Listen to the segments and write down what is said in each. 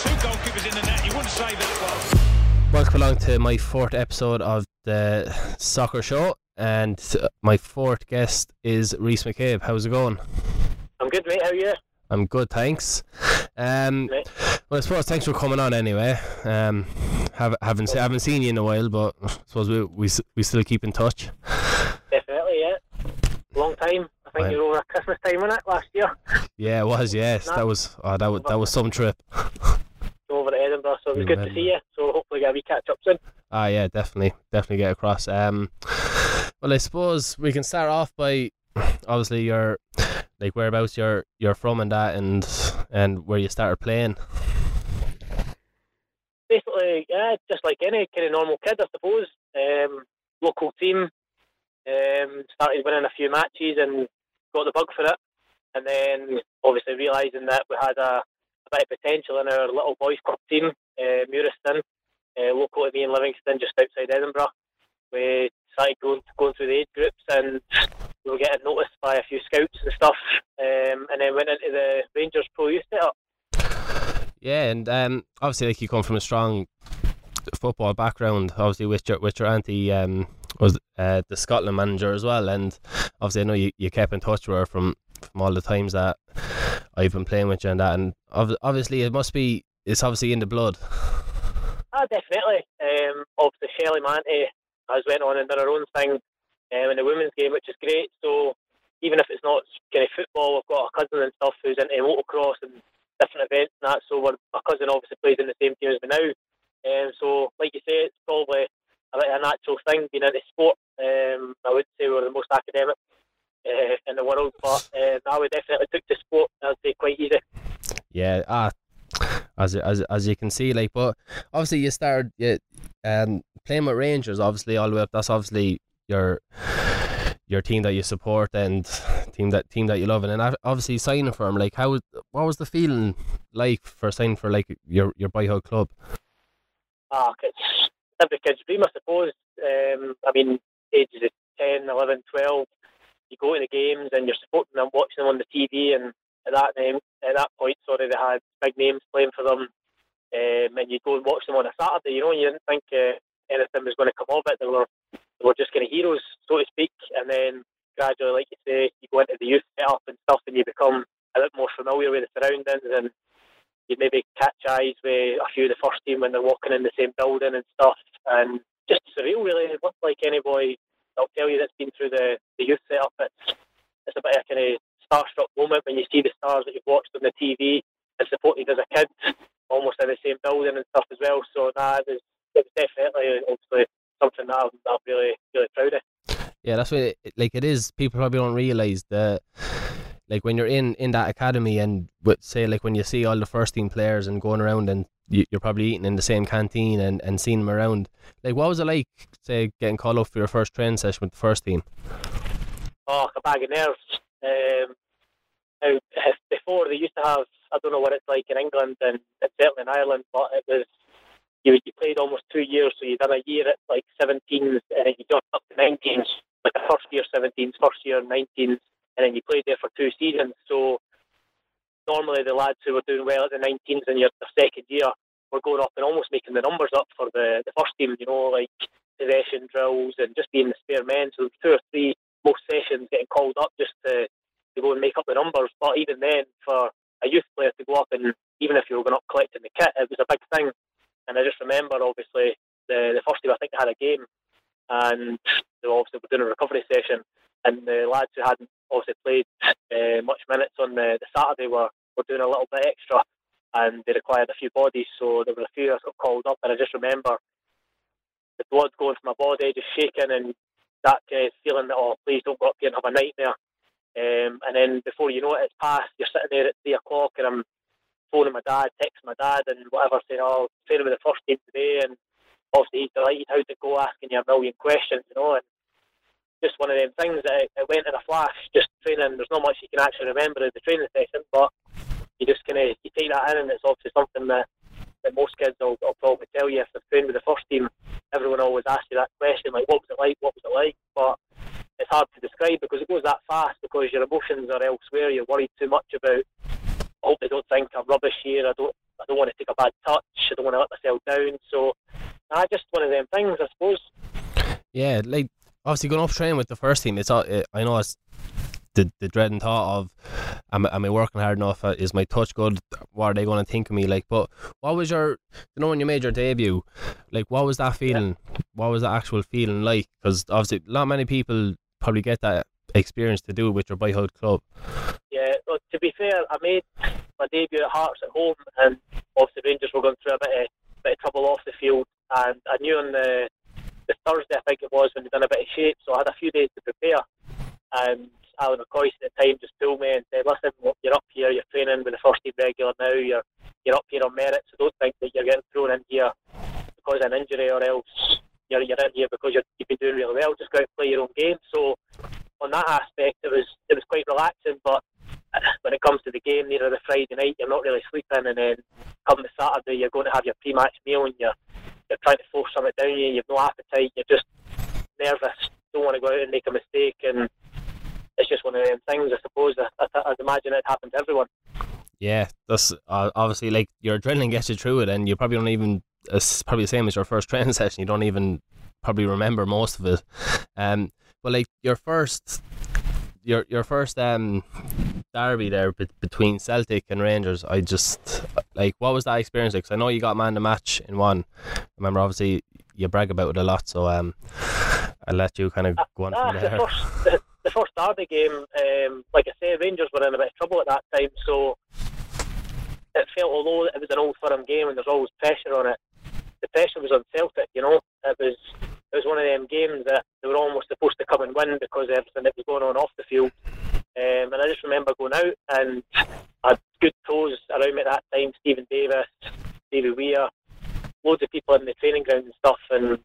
Two goalkeepers in the net, you wouldn't say that well. Welcome along to my fourth episode of the Soccer Show, and my fourth guest is Reece McCabe. How's it going? I'm good, mate. How are you? I'm good, thanks. Well, I suppose thanks for coming on anyway. Haven't seen you in a while, but I suppose we still keep in touch. Definitely, yeah. Long time. I think you were over at Christmas time, wasn't it, last year? Yeah, it was. Yes, that was some trip. Over to Edinburgh, so it was good to see you. So hopefully get a wee catch up soon. Ah yeah, definitely get across. Well, I suppose we can start off by obviously your whereabouts you're from and that, and where you started playing. Basically, yeah, just like any kind of normal kid, I suppose. Local team, started winning a few matches and got the bug for it, and then obviously realising that we had a bit of potential in our little boys club team, Murieston, local to me in Livingston, just outside Edinburgh. We started going through the age groups and we were getting noticed by a few scouts and stuff, and then went into the Rangers Pro Youth setup. Yeah, and obviously, like, you come from a strong football background, obviously with your auntie was the Scotland manager as well, and obviously I know you kept in touch with her from all the times that I've been playing with you and that, and obviously it's obviously in the blood. Ah, definitely. Obviously Shirley Mante has went on and done her own thing in the women's game, which is great. So even if it's not kind of football, I've got a cousin and stuff who's into motocross and different events and that. So my cousin obviously plays in the same team as me now. So like you say, it's probably a bit of a natural thing being into sport. I would say we're the most academic in the world, but I would definitely took to sport. I'd say quite easy. Yeah, as you can see, like, but obviously you started playing with Rangers, obviously all the way up. That's obviously your team that you support and team that you love, and then obviously signing for them. Like, what was the feeling like for signing for like your boyhood club? Ah, it's every kid's dream, I suppose. I mean, ages of 10, 11, 12. You go to the games and you're supporting them, watching them on the TV, and at that point, they had big names playing for them, and you go and watch them on a Saturday, and you didn't think anything was going to come of it. They were just kind of heroes, so to speak, and then gradually, like you say, you go into the youth setup and stuff, and you become a bit more familiar with the surroundings, and you maybe catch eyes with a few of the first team when they're walking in the same building and stuff, and just surreal, really. It looked like any boy, I'll tell you, that's been through the youth setup. It's a bit of a kind of starstruck moment when you see the stars that you've watched on the TV and supported as a kid, almost in the same building and stuff as well. So it was definitely, obviously, something that I'm really, really proud of. Yeah, that's what it is. People probably don't realise that, like, when you're in that academy and say, like, when you see all the first team players and going around and you're probably eating in the same canteen and seeing them around. Like, what was it like, say, getting called up for your first training session with the first team? Oh, a bag of nerves. Before, they used to have, I don't know what it's like in England and certainly in Ireland, but it was, you played almost 2 years, so you'd done a year at like 17s and then you jumped up to 19s, like the first year 17s, first year 19s, and then you played there for 2 seasons. So normally the lads who were doing well at the 19s in their second year were going up and almost making the numbers up for the first team, like possession drills and just being the spare men. So 2 or 3 most sessions getting called up just to go and make up the numbers. But even then, for a youth player to go up, and even if you were going up collecting the kit, it was a big thing. And I just remember, obviously, the first team, I think they had a game and they obviously were doing a recovery session, and the lads who hadn't obviously played much minutes on the Saturday were doing a little bit extra, and they required a few bodies, so there were a few that got called up, and I just remember the blood going from my body, just shaking, and that kind of feeling that, oh, please don't go up here and have a nightmare. And then before you know it, it's past, you're sitting there at 3 o'clock, and I'm phoning my dad, texting my dad and whatever, saying, oh, training with the first team today, and obviously he's delighted, how's it go, asking you a million questions, and just one of them things that it went in a flash, just training. There's not much you can actually remember of the training session, but you just kind of, you take that in, and it's obviously something that most kids will probably tell you if they're training with the first team. Everyone always asks you that question, like, what was it like, what was it like? But it's hard to describe because it goes that fast, because your emotions are elsewhere, you're worried too much about, I hope they don't think I'm rubbish here, I don't I don't want to take a bad touch, I don't want to let myself down, so just one of them things, I suppose. Yeah, like obviously going off training with the first team, it's all, I know it's the dread and thought of am I working hard enough, is my touch good, what are they going to think of me like? But what was your, you know, when you made your debut, like what was that feeling, what was that actual feeling like? Because obviously not many people probably get that experience to do with your boyhood club. Yeah, well, to be fair, I made my debut at Hearts at home, and obviously Rangers were going through a bit of trouble off the field, and I knew on the Thursday, I think it was, when they'd done a bit of shape, so I had a few days to prepare, and Alan McCoy at the time just pulled me and said, listen, you're up here, you're training with the first team regular now, you're up here on merit, so don't think that you're getting thrown in here because of an injury, or else you're in here because you've been doing really well, just go out and play your own game. So on that aspect, it was quite relaxing, but when it comes to the game, near the Friday night, you're not really sleeping, and then come the Saturday, you're going to have your pre-match meal, and you're trying to force something down you, you've no appetite, you're just nervous, don't want to go out and make a mistake, and it's just one of them things, I suppose. I'd imagine it happened to everyone. Yeah, that's obviously, like, your adrenaline gets you through it, and you probably don't even, it's probably the same as your first training session, you don't even probably remember most of it. But like your first derby there between Celtic and Rangers, I just, like, what was that experience like? Because I know you got man of the match in one, I remember, obviously you brag about it a lot, so I'll let you kind of go on from there. The first derby game, like I say, Rangers were in a bit of trouble at that time, so it felt, although it was an old firm game and there's always pressure on it, the pressure was on Celtic, you know. It was one of them games that they were almost supposed to come and win because of everything that was going on off the field. And I just remember going out, and I had good pros around me at that time, Stephen Davis, David Weir, loads of people in the training ground and stuff, and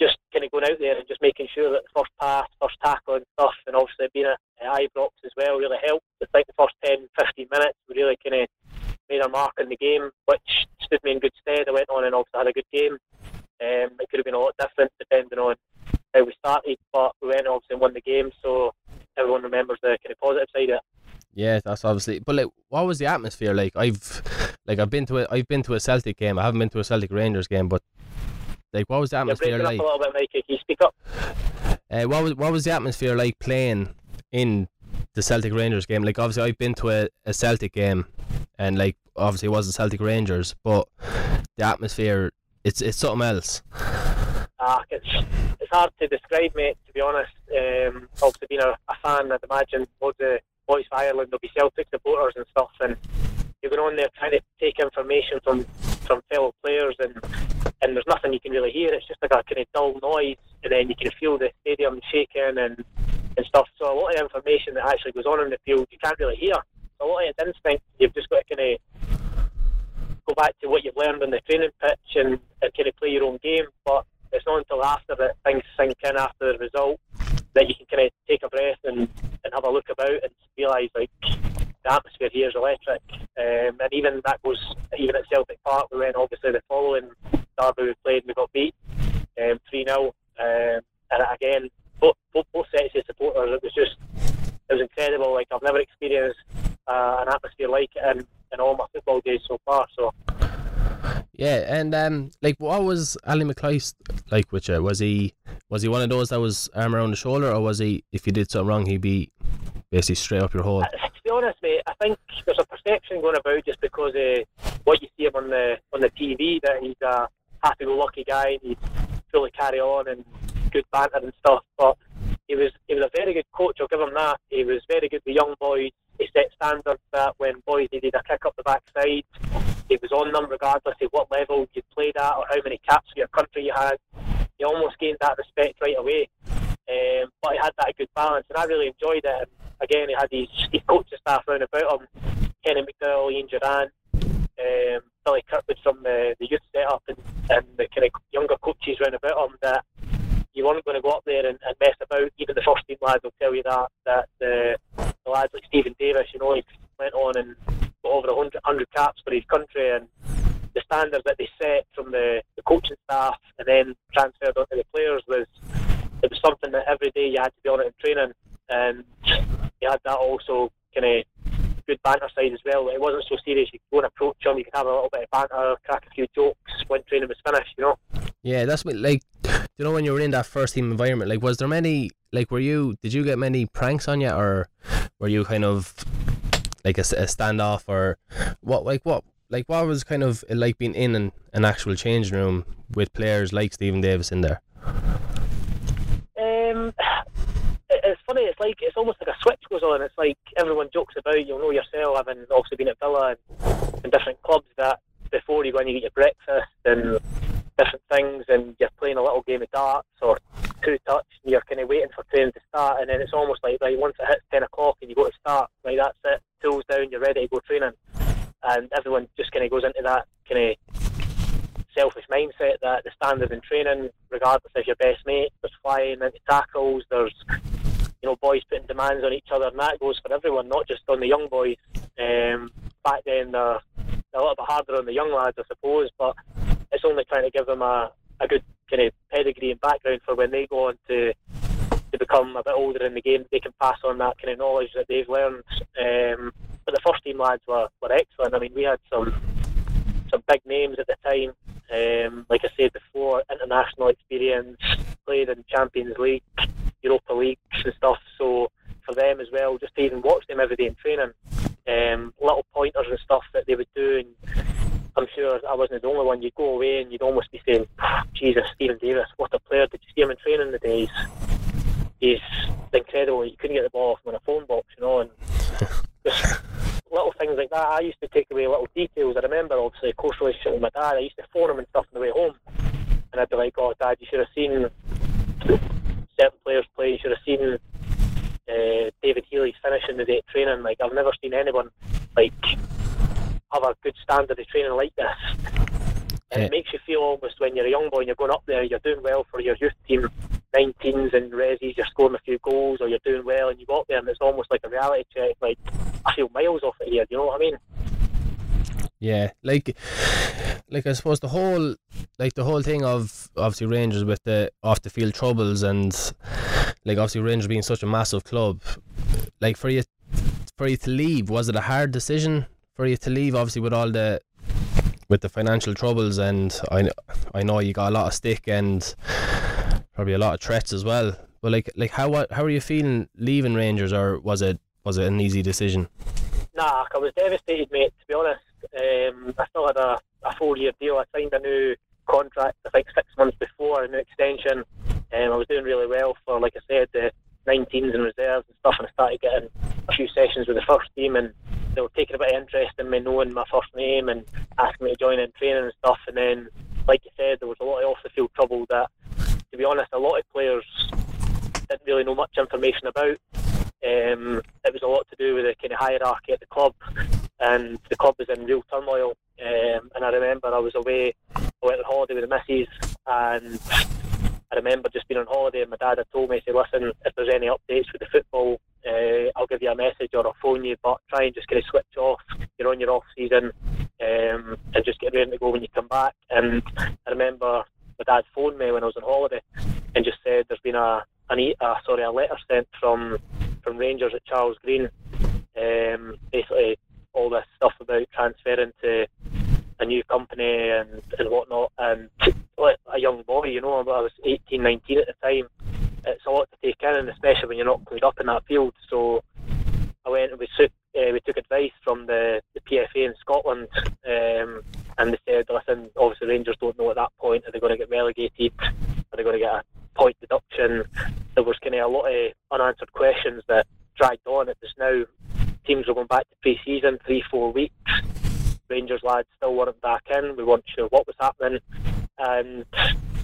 just kind of going out there and just making sure that the first pass, first tackle and stuff, and obviously being at Ibrox as well really helped. I think the first 10, 15 minutes we really kind of made our mark in the game, which stood me in good stead. I went on and obviously had a good game. It could have been a lot different depending on how we started, but we went obviously and won the game, so everyone remembers the kind of positive side of it. Yeah, that's obviously. But like, what was the atmosphere like? I've been to a Celtic game. I haven't been to a Celtic Rangers game, but like, what was the atmosphere like? You're breaking up a little bit, Mikey. Can you speak up? What was the atmosphere like playing in the Celtic Rangers game? Like, obviously, I've been to a Celtic game, and like, obviously, it wasn't Celtic Rangers, but the atmosphere, it's something else. It's hard to describe, mate. To be honest, obviously being a fan, I'd imagine loads of boys from Ireland, there'll be Celtic supporters and stuff, and you're going on there trying to take information from fellow players, and there's nothing you can really hear. It's just like a kind of dull noise, and then you can feel the stadium shaking and stuff. So a lot of information that actually goes on in the field, you can't really hear. So a lot of it's instinct. You've just got to kind of go back to what you've learned on the training pitch and kind of play your own game. But it's not until after that things sink in after the result that you can kind of take a breath and have a look about and realise, like, the atmosphere here is electric, and even that goes, even at Celtic Park, we went obviously the following derby we played and we got beat 3-0, and again both sets of supporters, it was incredible. Like, I've never experienced an atmosphere like it in all my football days so far. So yeah, and like, what was Alan McCoy like with you? Was he one of those that was arm around the shoulder, or was he, if you did something wrong, he'd be basically straight up your hole? To be honest, mate, I think there's a perception going about just because of what you see him on the TV, that he's a happy-go-lucky guy and he'd fully carry on and good banter and stuff. But he was a very good coach, I'll give him that. He was very good with young boys. He set standards that when boys needed a kick up the backside, he was on them regardless of what level you played at or how many caps for your country you had. He almost gained that respect right away. But he had that good balance, and I really enjoyed it. Again, he had his coaching staff round about him, Kenny McDowell, Ian Duran, Billy Kirkwood from the youth setup, and the kind of younger coaches round about him, that you weren't going to go up there and mess about. Even the first team lads will tell you that the lads like Stephen Davis, you know, he went on and got over 100 caps for his country, and the standards that they set from the coaching staff and then transferred onto the players was something that every day you had to be on it in training, and you had that also kind of good banter side as well. It wasn't so serious. You could go and approach them, you could have a little bit of banter, crack a few jokes when training was finished, you know. Yeah, that's what, like, you know, when you were in that first team environment, like, was there many, like, did you get many pranks on you, or were you kind of like a standoff, or what was kind of like being in an actual changing room with players like Stephen Davis in there? It's funny, it's like, it's almost like a switch goes on. It's like everyone jokes about, you'll know yourself, having obviously been at Villa and different clubs, that before you go and you get your breakfast and different things, and you're playing a little game of darts or two touch, and you're kind of waiting for training to start, and then it's almost like, right, once it hits 10 o'clock and you go to start, right, that's it, tools down, you're ready to go training. And everyone just kind of goes into that kind of selfish mindset that the standard in training, regardless of your best mate, there's flying into tackles, there's, you know, boys putting demands on each other, and that goes for everyone, not just on the young boys. Back then, they're a little bit harder on the young lads, I suppose, but it's only trying to give them a good kind of pedigree and background for when they go on to become a bit older in the game, they can pass on that kind of knowledge that they've learned. But the first team lads were excellent. I mean, we had some big names at the time. Like I said before, international experience, played in Champions League, Europa Leagues and stuff. So for them as well, just to even watch them every day in training, little pointers and stuff that they would do, and I'm sure I wasn't the only one. You'd go away and you'd almost be saying, Jesus, Stephen Davis, what a player. Did you see him in training today? He's incredible. You couldn't get the ball off him in a phone box, you know, and just little things like that. I used to take away little details. I remember, obviously, a close relationship with my dad. I used to phone him and stuff on the way home, and I'd be like, oh, Dad, you should have seen certain players play. You should have seen David Healy finishing the day at training. Like, I've never seen anyone, like, have a good standard of training like this. And it makes you feel almost, when you're a young boy and you're going up there, you're doing well for your youth team, 19s and resis, you're scoring a few goals, or you're doing well, and you go up there and it's almost like a reality check, like, I feel miles off it here, you know what I mean? Yeah, like I suppose the whole thing of obviously Rangers with the off the field troubles, and like obviously Rangers being such a massive club, like for you to leave, was it a hard decision for you to leave? Obviously with all the financial troubles, and I know you got a lot of stick and probably a lot of threats as well. But like how are you feeling leaving Rangers, or was it an easy decision? Nah, I was devastated, mate, to be honest. I still had a 4-year deal. I signed a new contract, I think, 6 months before, a new extension. I was doing really well for, like I said, the 19s and reserves and stuff, and I started getting a few sessions with the first team, and they were taking a bit of interest in me, knowing my first name and asking me to join in training and stuff. And then, like you said, there was a lot of off-the-field trouble that, to be honest, a lot of players didn't really know much information about. It was a lot to do with the kind of hierarchy at the club, and the club was in real turmoil. And I remember I was away, I went on holiday with the missus, and I remember just being on holiday, and my dad had told me, he said, listen, if there's any updates with the football, I'll give you a message or I'll phone you, but try and just kind of switch off, you're on your off season, and just get ready to go when you come back. And I remember my dad phoned me when I was on holiday and just said there's been a letter sent from Rangers at Charles Green, basically all this stuff about transferring to a new company and whatnot, and a young boy, you know, I was 18, 19 at the time, it's a lot to take in, especially when you're not clued up in that field. So I went and we took advice from the PFA in Scotland, and they said, listen, obviously Rangers don't know at that point, are they going to get relegated, are they going to get a point deduction? There was kind of a lot of unanswered questions that dragged on. It was now, teams were going back to pre-season, 3-4 weeks, Rangers lads still weren't back in, we weren't sure what was happening, and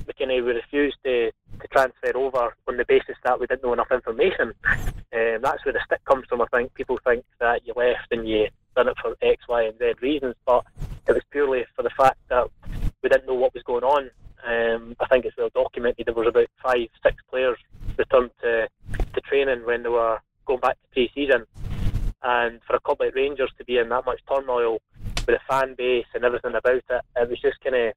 we kind of refused to transfer over on the basis that we didn't know enough information. That's where the stick comes from, I think. People think that you left and you done it for X, Y and Z reasons, but it was purely for the fact that we didn't know what was going on. I think it's well documented, there was about 5-6 players returned to training when they were going back to pre-season, and for a club like Rangers to be in that much turmoil with the fan base and everything about it, it was just kind of,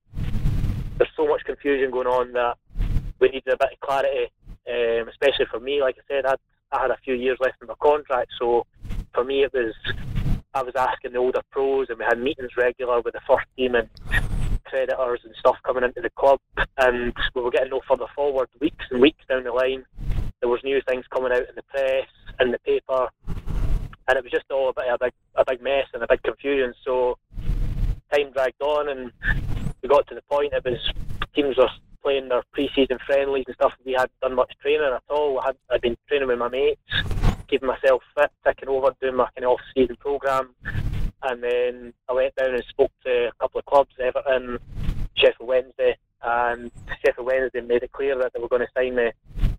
there's so much confusion going on that we needed a bit of clarity, especially for me. Like I said, I had a few years left in my contract, so for me it was I was asking the older pros, and we had meetings regular with the first team and creditors and stuff coming into the club, and we were getting no further forward. Weeks and weeks down the line, there was new things coming out in the press and the paper, and it was just all a big mess and a big confusion. So time dragged on, and we got to the point it was teams were playing their pre-season friendlies and stuff. We hadn't done much training at all. I'd been training with my mates, keeping myself fit, ticking over, doing my kind of off-season programme. And then I went down and spoke to a couple of clubs, Everton, Sheffield Wednesday, and Sheffield Wednesday made it clear that they were going to sign me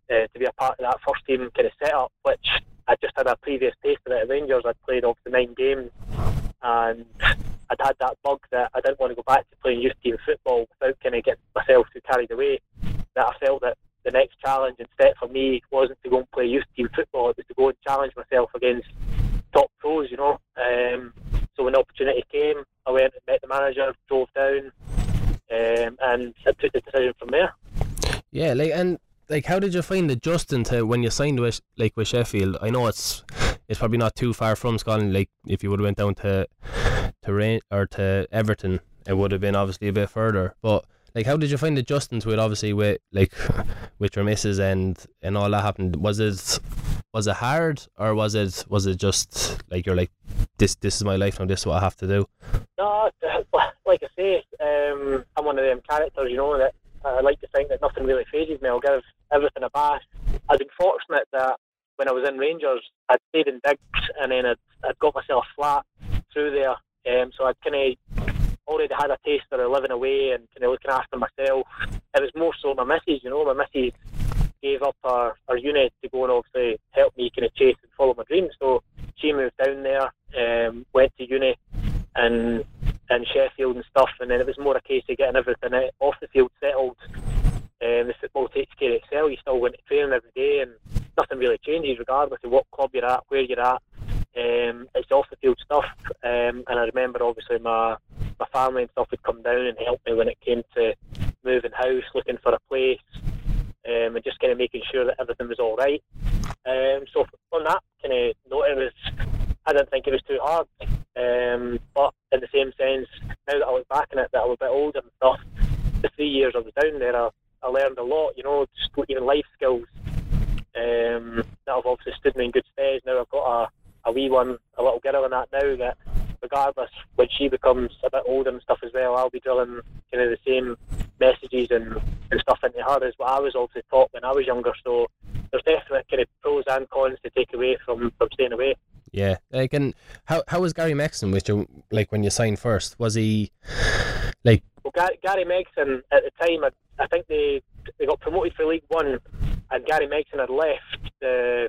to be a part of that first team kind of setup, which I just had a previous taste of it at Rangers. I'd played obviously 9 games, and I'd had that bug that I didn't want to go back to playing youth team football without kind of getting myself too carried away, that I felt that the next challenge and step for me wasn't to go and play youth team football, it was to go and challenge myself against top pros, you know. So when the opportunity came, I went and met the manager, drove down, and I took the decision from there. Yeah, how did you find adjusting to when you signed with Sheffield? I know it's probably not too far from Scotland. Like if you would have went down to Everton, it would have been obviously a bit further. But like, how did you find adjusting to it? Obviously, with your missus and all that happened. Was it hard, or was it just like you're like, this is my life now, this is what I have to do? No, like I say, I'm one of them characters, you know, that I like to think that nothing really phases me. I'll give everything a bash. I've been fortunate that when I was in Rangers, I'd stayed in digs, and then I'd got myself flat through there, so I'd kind of already had a taste of living away and kind of looking after myself. It was more so my missus, you know. My missus gave up our unit to go and obviously help me kind of chase and follow my dreams. So she moved down there, went to uni and Sheffield and stuff, and then it was more a case of getting everything off the field settled. The football takes care of itself. You still went to training every day, and nothing really changes regardless of what club you're at, where you're at. It's off the field stuff, and I remember obviously my family and stuff would come down and help me when it came to moving house, looking for a place, and just kind of making sure that everything was all right. So on that kind of note, I didn't think it was too hard, but in the same sense, now that I look back on it, that I was a bit older and stuff, the 3 years I was down there, I learned a lot, you know, just even life skills that have obviously stood me in good stead. Now I've got a wee one, a little girl in that now, that regardless, when she becomes a bit older and stuff as well, I'll be drilling kind of the same messages and stuff into her as what I was also taught when I was younger. So there's definitely kind of pros and cons to take away from staying away. Yeah, like, and how was Gary Megson with you, like, when you signed first? Was he, like... Well, Gary Megson, at the time, I think they got promoted for League One, and Gary Megson had left the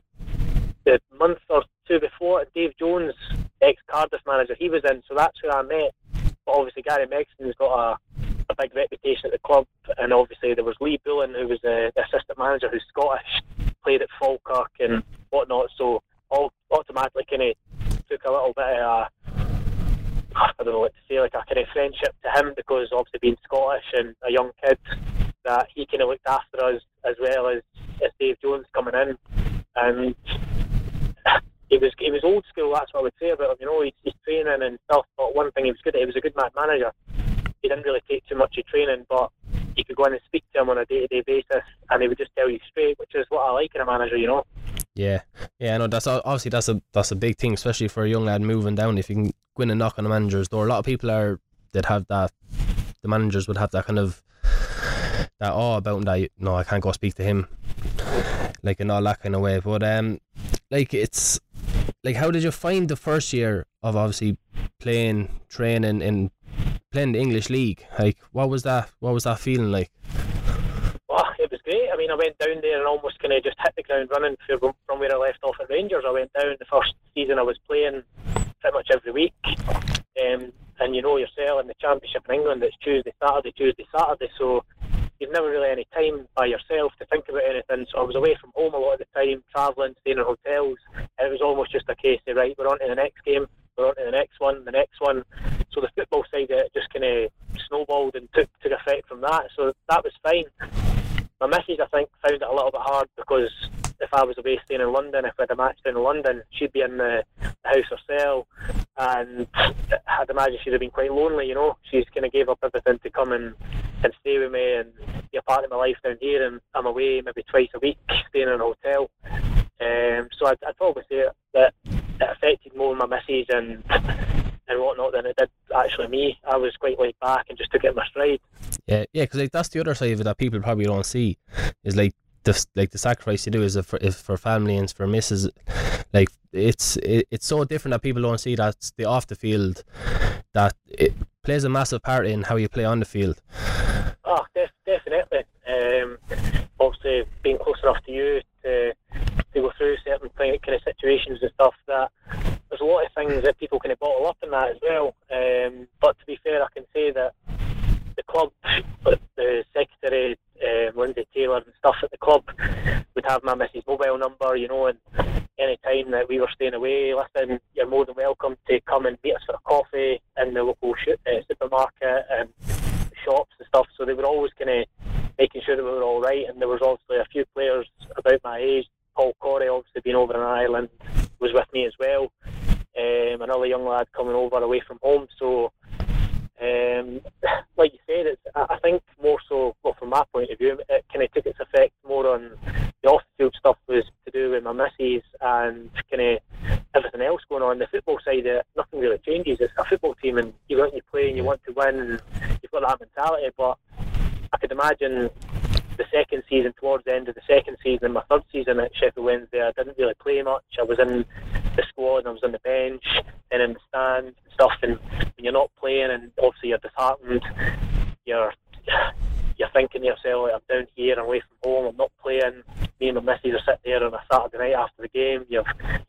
month or two before. Dave Jones, ex-Cardiff manager, he was in, so that's where I met. But obviously Gary Megson's got a big reputation at the club, and obviously there was Lee Bullen, who was the assistant manager, who's Scottish, played at Falkirk and whatnot, so all automatically kind of took a little bit of a kind of friendship to him, because obviously being Scottish and a young kid, that he kind of looked after us as well as Dave Jones coming in. And he was old school, that's what I would say about him, you know, he's training and stuff, but one thing he was good at, he was a good manager. He didn't really take too much of training, but you could go in and speak to him on a day-to-day basis, and he would just tell you straight, which is what I like in a manager, you know. Yeah, I know. That's obviously that's a big thing, especially for a young lad moving down. If you can go in and knock on a manager's door, a lot of people the managers would have that kind of that awe about him, that no, I can't go speak to him, like, in all that kind of way. But how did you find the first year of obviously training and playing the English league? Like, what was that feeling like? Well, it was great. I mean, I went down there and almost kind of just hit the ground running from where I left off at Rangers. I went down the first season, I was playing pretty much every week, and you know yourself, in the Championship in England, it's Tuesday, Saturday, so you've never really any time by yourself to think about anything. So I was away from home a lot of the time, travelling, staying in hotels, and it was almost just a case of, right, we're on to the next game, we're on to the next one. So the football side of it just kind of snowballed and took effect from that. So that was fine. My missus, I think, found it a little bit hard, because if I was away be staying in London. If we had a match in London, she'd be in the house herself, and I'd imagine she'd have been quite lonely, you know. She's kind of gave up everything to come and stay with me and be a part of my life down here, and I'm away maybe twice a week staying in a hotel. So I'd probably say that it affected more my missus and whatnot than it did actually me. I was quite laid back and just took it in my stride. Yeah, because like, that's the other side of it that people probably don't see, is like the sacrifice you do is for family and for missus. Like it's so different that people don't see that the off the field, that it plays a massive part in how you play on the field. Oh, definitely. Obviously, being close enough to you to go through certain kind of situations and stuff, that there's a lot of things that people kind of bottle up in that as well. But to be fair, I can say that the club, the secretary, Lindsay Taylor and stuff at the club, would have my missus' mobile number, you know, and any time that we were staying away, listen, you're more than welcome to come and meet us for a coffee in the local supermarket and shops and stuff. So they were always kind of making sure that we were all right. And there was obviously a few players about my age. Paul Corey, obviously being over in Ireland, was with me as well. Another young lad coming over away from home. So like you said, it's, I think more so, well, from my point of view, it kind of took its effect more on the off-field stuff, was to do with my missus and kind of everything else going on. The football side, nothing really changes. It's a football team and you want to play and you want to win and you've got that mentality. But I could imagine the second season, towards the end of the second season and my third season at Sheffield Wednesday, I didn't really play much. I was in the squad, I was on the bench and in the stand and stuff, and when you're not playing and obviously you're disheartened, you're thinking to yourself, I'm down here, I'm away from home, I'm not playing, me and my missus are sitting there on a Saturday night after the game, you've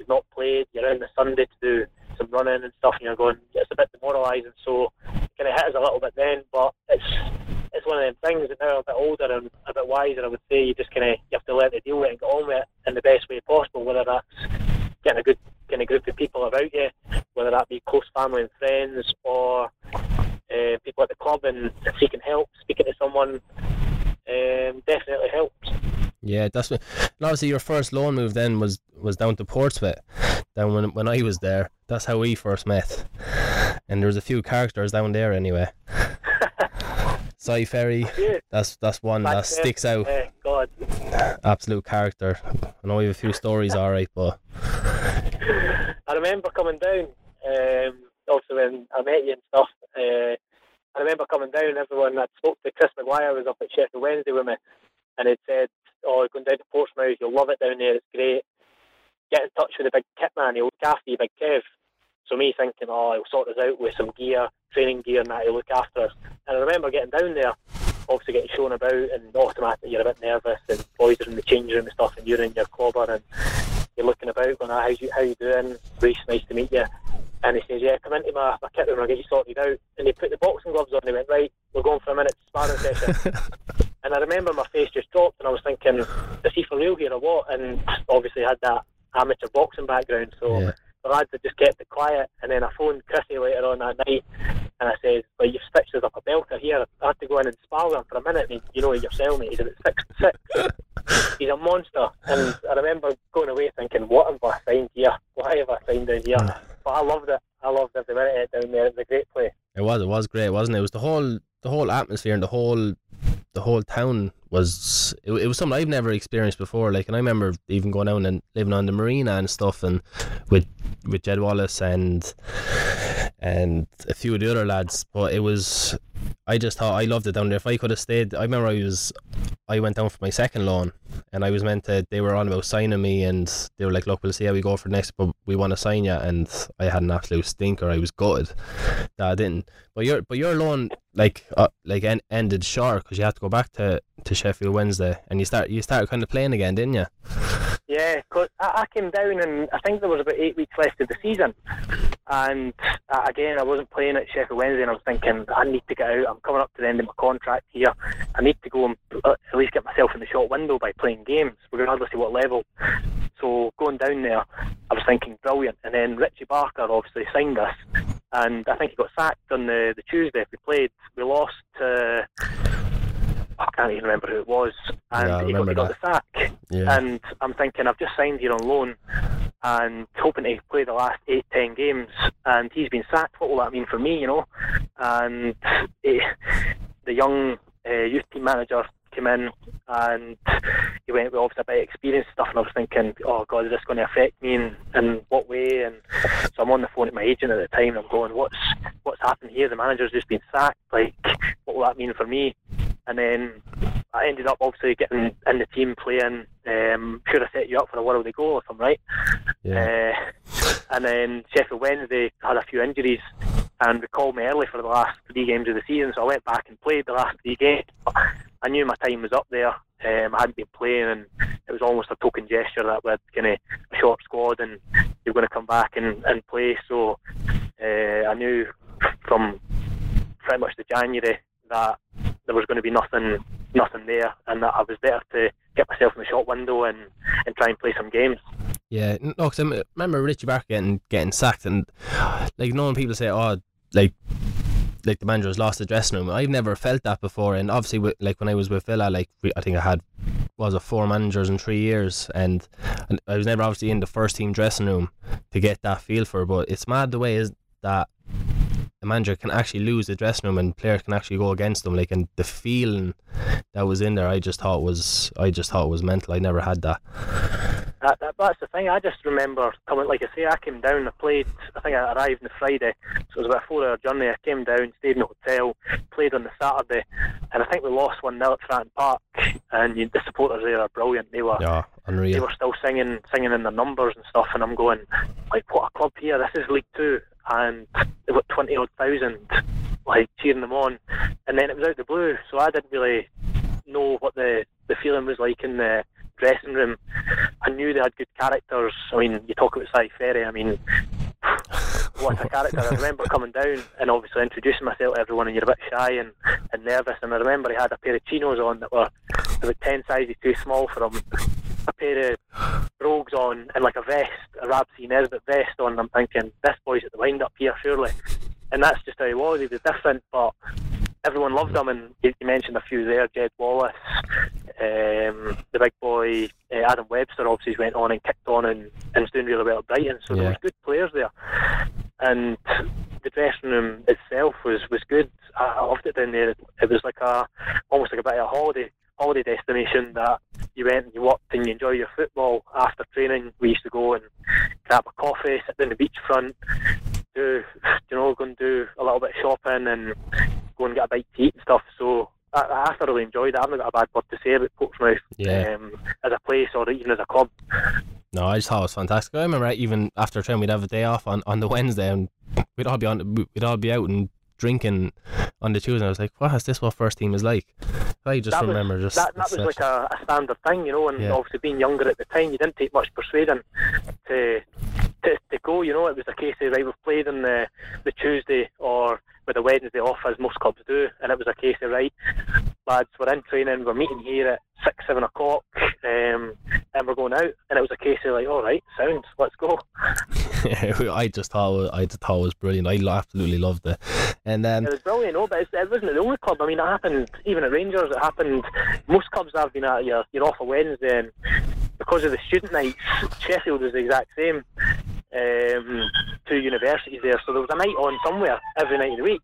not played, you're in the Sunday to do some running and stuff, and you're going, it's a bit demoralising. So it kind of hit us a little bit then, but it's one of them things that now I'm a bit older and a bit wiser, I would say, you just kind of, you have to learn to deal with it and get on with it in the best way possible, whether that's getting a good kind of group of people about you, whether that be close family and friends or people at the club, and seeking help, speaking to someone definitely helps. Yeah, that's what. And obviously your first loan move then was down to Portsmouth. Then when I was there, that's how we first met. And there was a few characters down there anyway. Cy Ferry, that's one that sticks out. God. Absolute character. I know we have a few stories, alright, but I remember coming down. Also when I met you and stuff, I remember coming down. Everyone I'd spoke to, Chris McGuire was up at Sheffield Wednesday with me, and he'd said, "Oh, going down to Portsmouth, you'll love it down there. It's great. Get in touch with the big kit man, he'll look after you, big Kev." So me thinking, oh, he'll sort us out with some gear, training gear and that, he'll look after us. And I remember getting down there, obviously getting shown about, and automatically you're a bit nervous, and boys are in the change room and stuff, and you're in your clobber, and you're looking about going, how you doing? Reece, nice to meet you. And he says, yeah, come into my kit room, I'll get you sorted out. And he put the boxing gloves on and he went, right, we're going for a minute's sparring session. And I remember my face just dropped and I was thinking, is he for real here or what? And obviously had that amateur boxing background, so... Yeah. The lads had just kept it quiet, and then I phoned Chrissy later on that night and I said, well, you've stitched us up a belter here. I had to go in and spar with him for a minute, and you know, your cellmate, he's about 6'6". He's a monster. And I remember going away thinking, what have I signed here? Why have I signed down here? But I loved it. I loved every minute down there. It was a great place. It was great, wasn't it? It was the whole atmosphere and the whole town was, it was something I've never experienced before. Like, and I remember even going out and living on the marina and stuff, and with Jed Wallace and a few of the other lads. But it was, I just thought I loved it down there. If I could have stayed, I remember I went down for my second loan, and I was meant to, they were on about signing me, and they were like, look, we'll see how we go for the next, but we want to sign you. And I had an absolute stinker. I was gutted that I didn't. But your loan like ended short, because you had to go back to Sheffield Wednesday, and you started kind of playing again, didn't you? Yeah, cause I came down and I think there was about 8 weeks left of the season, and again I wasn't playing at Sheffield Wednesday, and I was thinking, I need to get out, I'm coming up to the end of my contract here, I need to go and at least get myself in the short window by playing games regardless of what level. So going down there, I was thinking brilliant, and then Richie Barker obviously signed us, and I think he got sacked on the Tuesday. If we played, we lost to can't even remember who it was, and he got the sack. Yeah. And I'm thinking, I've just signed here on loan and hoping to play the last 8-10 games, and he's been sacked. What will that mean for me, you know? And the young youth team manager came in, and he went with obviously a bit of experience stuff, and I was thinking, oh God, is this going to affect me, in what way? And so I'm on the phone at my agent at the time, and I'm going, what's happened here? The manager's just been sacked, like, what will that mean for me? And then I ended up obviously getting in the team, playing. Sure, I set you up for a while to go, if I'm right. Yeah. And then Sheffield Wednesday had a few injuries, and they called me early for the last 3 games of the season, so I went back and played the last 3 games. I knew my time was up there. I hadn't been playing, and it was almost a token gesture that we're going to a short squad and you're going to come back and play. So I knew from pretty much the January that there was going to be nothing there, and that I was there to get myself in the shop window and try and play some games. Yeah, no, because I remember Richie Barker getting sacked, and like knowing people say, oh, like the manager's lost the dressing room. I've never felt that before, and obviously like when I was with Villa, like I think I had 4 managers in 3 years, and I was never obviously in the first team dressing room to get that feel for it. But it's mad the way is that the manager can actually lose the dressing room and players can actually go against them, like, and the feeling that was in there, I just thought it was mental. I never had that. That's the thing. I just remember coming, like I say, I came down, I played, I think I arrived on the Friday, so it was about a 4-hour journey. I came down, stayed in the hotel, played on the Saturday, and I think we lost 1-0 at Fratton Park, and the supporters there are brilliant. They were unreal. They were still singing in their numbers and stuff, and I'm going, like, what a club here, this is League 2, and they've got 20,000 like cheering them on, and then it was out the blue, so I didn't really know what the feeling was like in the dressing room. I knew they had good characters. I mean, you talk about Cy Ferry, I mean, what a character. I remember coming down and obviously introducing myself to everyone, and you're a bit shy and nervous, and I remember he had a pair of chinos on that were about 10 sizes too small for him, a pair of brogues on, and like a vest, a Rabsy Nesbitt vest on, and I'm thinking, this boy's at the wind-up here, surely. And that's just how he was. He was different, but everyone loved him, and you mentioned a few there, Jed Wallace, the big boy, Adam Webster, obviously went on and kicked on and was doing really well at Brighton, so there was good players there. And the dressing room itself was good. I loved it down there. It was like almost like a bit of a holiday destination that you went and you walked and you enjoy your football. After training, we used to go and grab a coffee, sit down the beachfront, go and do a little bit of shopping and go and get a bite to eat and stuff. So I thoroughly enjoyed it. I've not got a bad word to say about Portsmouth as a place or even as a club. No, I just thought it was fantastic. I remember even after training, we'd have a day off on the Wednesday, and we'd all be out and drinking on the Tuesday. I was like, what is this? What first team is like? That was like a standard thing, you know. And obviously, being younger at the time, you didn't take much persuading to go. You know, it was a case of, right, we've played on the Tuesday or with the Wednesday off, as most clubs do, and it was a case of, right, lads, we're in training, we're meeting here at 6-7 o'clock, and we're going out, and it was a case of like, all right, sounds, let's go. I just thought it was brilliant. I absolutely loved it, and then it was brilliant. No, but it wasn't the only club. I mean, it happened even at Rangers. It happened most clubs I've been at. You're off a Wednesday, and because of the student nights, Sheffield was the exact same. 2 universities there, so there was a night on somewhere every night of the week.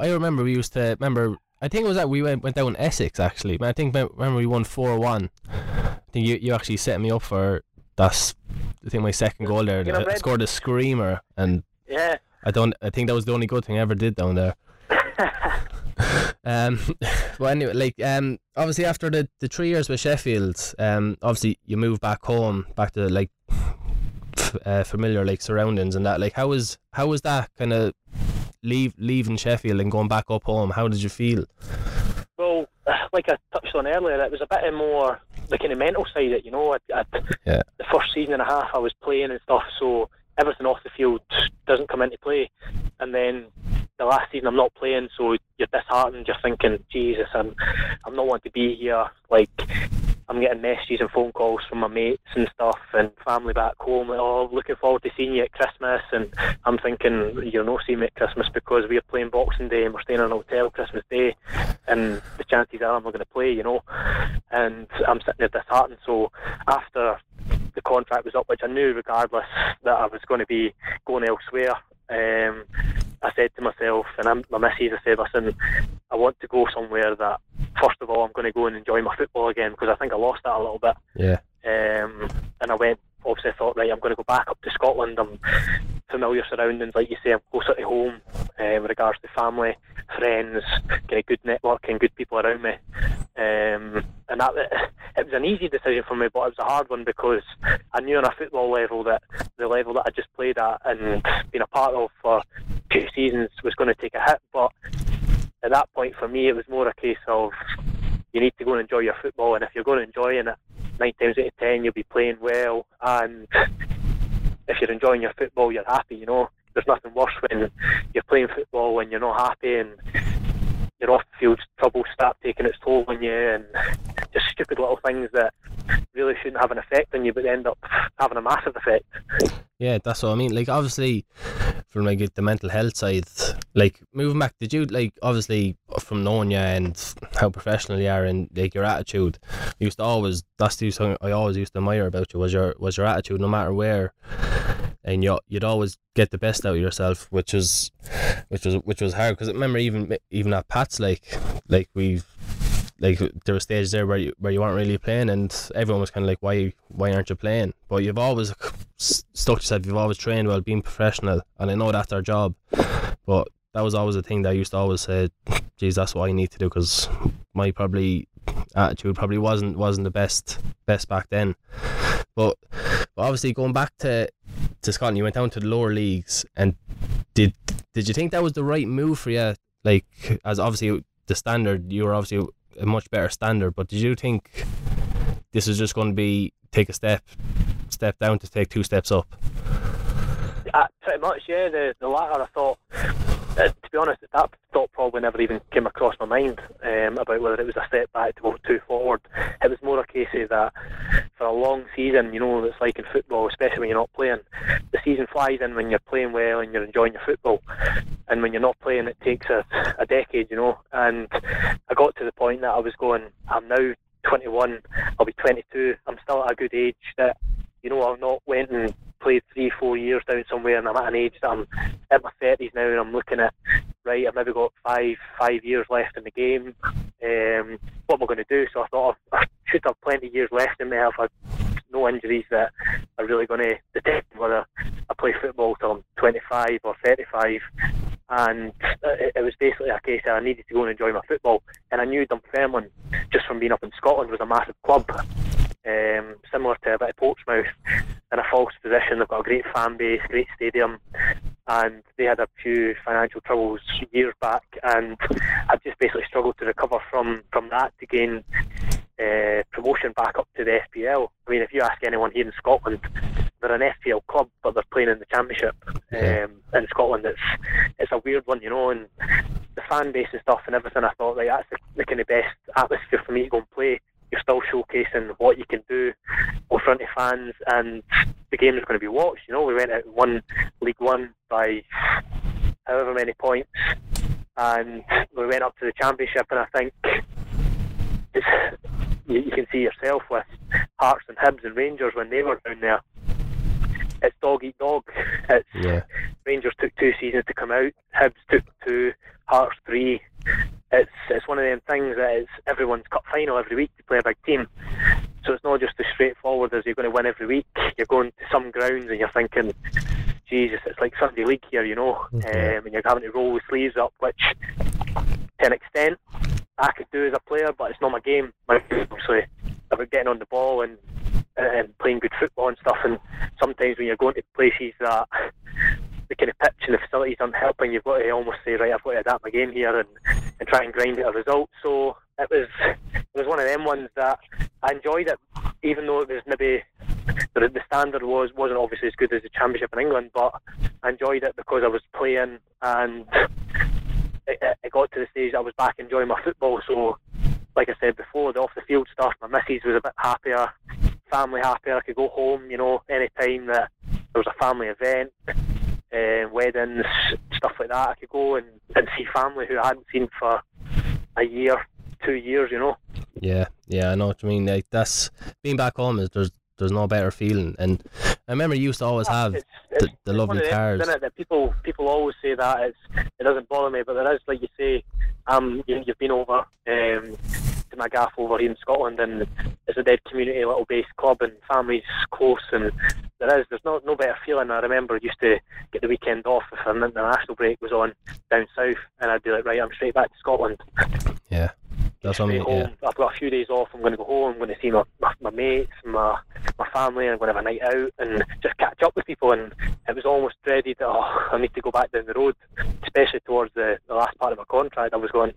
I remember we used to remember. I think it was that we went down Essex actually. I think remember we won 4-1. I think you actually set me up for that's I think my second goal there. I scored a screamer, and I think that was the only good thing I ever did down there. Well, anyway, obviously after the 3 years with Sheffield, obviously you move back home, back to like familiar like surroundings and that. Like, how was that kind of leaving Sheffield and going back up home? How did you feel? Well, like I touched on earlier, it was a bit more the kind of mental side. It, you know, the first season and a half I was playing and stuff, so everything off the field doesn't come into play, and then the last season I'm not playing, so you're disheartened, you're thinking, Jesus, I'm not wanting to be here, like I'm getting messages and phone calls from my mates and stuff and family back home, oh, looking forward to seeing you at Christmas, and I'm thinking, you're not seeing me at Christmas because we're playing Boxing Day and we're staying in a hotel Christmas Day, and the chances are I'm not going to play, you know, and I'm sitting there disheartened. So after the contract was up, which I knew regardless that I was going to be going elsewhere, I said to myself, and my missus, I said, listen, I want to go somewhere that, first of all, I'm going to go and enjoy my football again, because I think I lost that a little bit. Yeah. And I went, obviously I thought, right, I'm going to go back up to Scotland. I'm familiar surroundings, like you say, I'm closer to home with regards to family, friends, kind of good networking, good people around me. And that, it was an easy decision for me, but it was a hard one because I knew on a football level that the level that I just played at and been a part of for 2 seasons was going to take a hit. But at that point for me it was more a case of you need to go and enjoy your football, and if you're going to enjoy it, 9 times out of 10 you'll be playing well, and if you're enjoying your football you're happy, you know. There's nothing worse when you're playing football and you're not happy and your off-field troubles start taking its toll on you, and just stupid little things that really shouldn't have an effect on you but end up having a massive effect. Yeah, that's what I mean. Like, obviously, from like the mental health side, like moving back, did you, like, obviously from knowing you and how professional you are and like your attitude, you used to always, that's the thing I always used to admire about you, was your attitude, no matter where. And you'd always get the best out of yourself, which was hard, because I remember even at Pats, like we, like there were stages there where you weren't really playing, and everyone was kind of like, why aren't you playing? But you've always stuck yourself, you've always trained well, being professional, and I know that's our job, but that was always the thing that I used to always say, geez, that's what I need to do, because my attitude probably wasn't the best back then. But obviously going back to Scotland, you went down to the lower leagues, and did you think that was the right move for you? Like, as obviously the standard, you were obviously a much better standard, but did you think this was just going to be take a step down to take 2 steps up? Pretty much, yeah. The latter, I thought. To be honest, that thought probably never even came across my mind about whether it was a step back to go 2 forward. It was more a case of that for a long season, you know, it's like in football, especially when you're not playing. The season flies in when you're playing well and you're enjoying your football. And when you're not playing, it takes a decade, you know. And I got to the point that I was going, I'm now 21, I'll be 22, I'm still at a good age that, you know, I've not went and played 3-4 years down somewhere, and I'm at an age that I'm in my 30s now, and I'm looking at, right, I've maybe got five years left in the game, what am I going to do? So I thought I should have plenty of years left in me if I have no injuries that are really going to determine whether I play football till I'm 25 or 35, and it was basically a case that I needed to go and enjoy my football, and I knew Dunfermline, just from being up in Scotland, was a massive club. Similar to a bit of Portsmouth, in a false position. They've got a great fan base, great stadium, and they had a few financial troubles years back, and I've just basically struggled to recover from that to gain promotion back up to the SPL. I mean, if you ask anyone here in Scotland, they're an SPL club, but they're playing in the Championship. In Scotland, it's a weird one, you know, and the fan base and stuff and everything, I thought, like, that's the kind of best atmosphere for me to go and play. You're still showcasing what you can do in front of fans, and the game is going to be watched. You know, we went out and won League One by however many points, and we went up to the Championship, and I think you can see yourself with Hearts and Hibs and Rangers when they were down there. It's dog eat dog. It's, yeah. Rangers took 2 seasons to come out, Hibs took 2, Hearts 3. It's one of them things that it's everyone's cup final every week to play a big team, so it's not just as straightforward as you're going to win every week. You're going to some grounds and you're thinking, Jesus, it's like Sunday league here, you know. Okay. And you're having to roll the sleeves up, which to an extent I could do as a player, but it's not my game. My game is obviously about getting on the ball and playing good football and stuff, and sometimes when you're going to places that the kind of pitch and the facilities aren't helping, you've got to almost say, right, I've got to adapt my game here and try and grind out a result. So it was one of them ones that I enjoyed it, even though it was maybe the standard wasn't obviously as good as the Championship in England, but I enjoyed it because I was playing, and it got to the stage I was back enjoying my football. So like I said before, the off-the-field stuff, my missus was a bit happier, family happier. I could go home, you know, any time that there was a family event, weddings, stuff like that. I could go and see family who I hadn't seen for a year, 2 years, you know. Yeah, I know what you mean. Like, that's, being back home, is there's no better feeling. And I remember you used to always have the lovely cars. People always say that. It doesn't bother me, but there is, like you say, you've been over to my gaff over here in Scotland, and it's a dead community, little base club, and family's close, and there's no better feeling. I remember I used to get the weekend off if an international break was on down south, and I'd be like, right, I'm straight back to Scotland. Yeah. That's what I mean, yeah. I've got a few days off, I'm going to go home, I'm going to see my mates, my family, and I'm going to have a night out and just catch up with people. And it was almost dreaded, I need to go back down the road, especially towards the last part of my contract. I was going,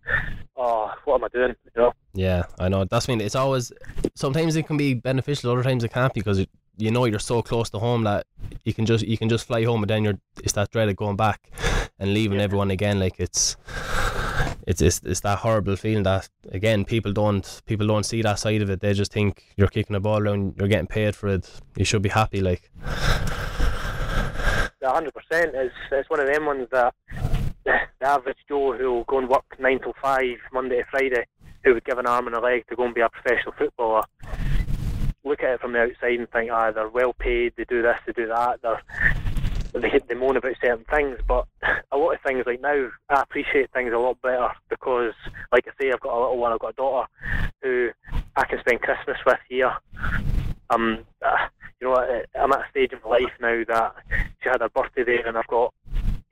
what am I doing, you know? Yeah, I know. That's mean, it's always, sometimes it can be beneficial, other times it can't, because you know you're so close to home that you can just fly home, and then it's that dread of going back and leaving everyone again. Like, it's that horrible feeling that, again, people don't see that side of it. They just think you're kicking the ball around, you're getting paid for it, you should be happy. Like, 100%. It's one of them ones that the average Joe who will go and work 9 till 5 Monday to Friday, who would give an arm and a leg to go and be a professional footballer, look at it from the outside and think, they're well paid, they do this, they do that, they moan about certain things, but a lot of things, like, now I appreciate things a lot better, because, like I say, I've got a little one, I've got a daughter who I can spend Christmas with here. You know, I'm at a stage of life now that she had her birthday there, and I've got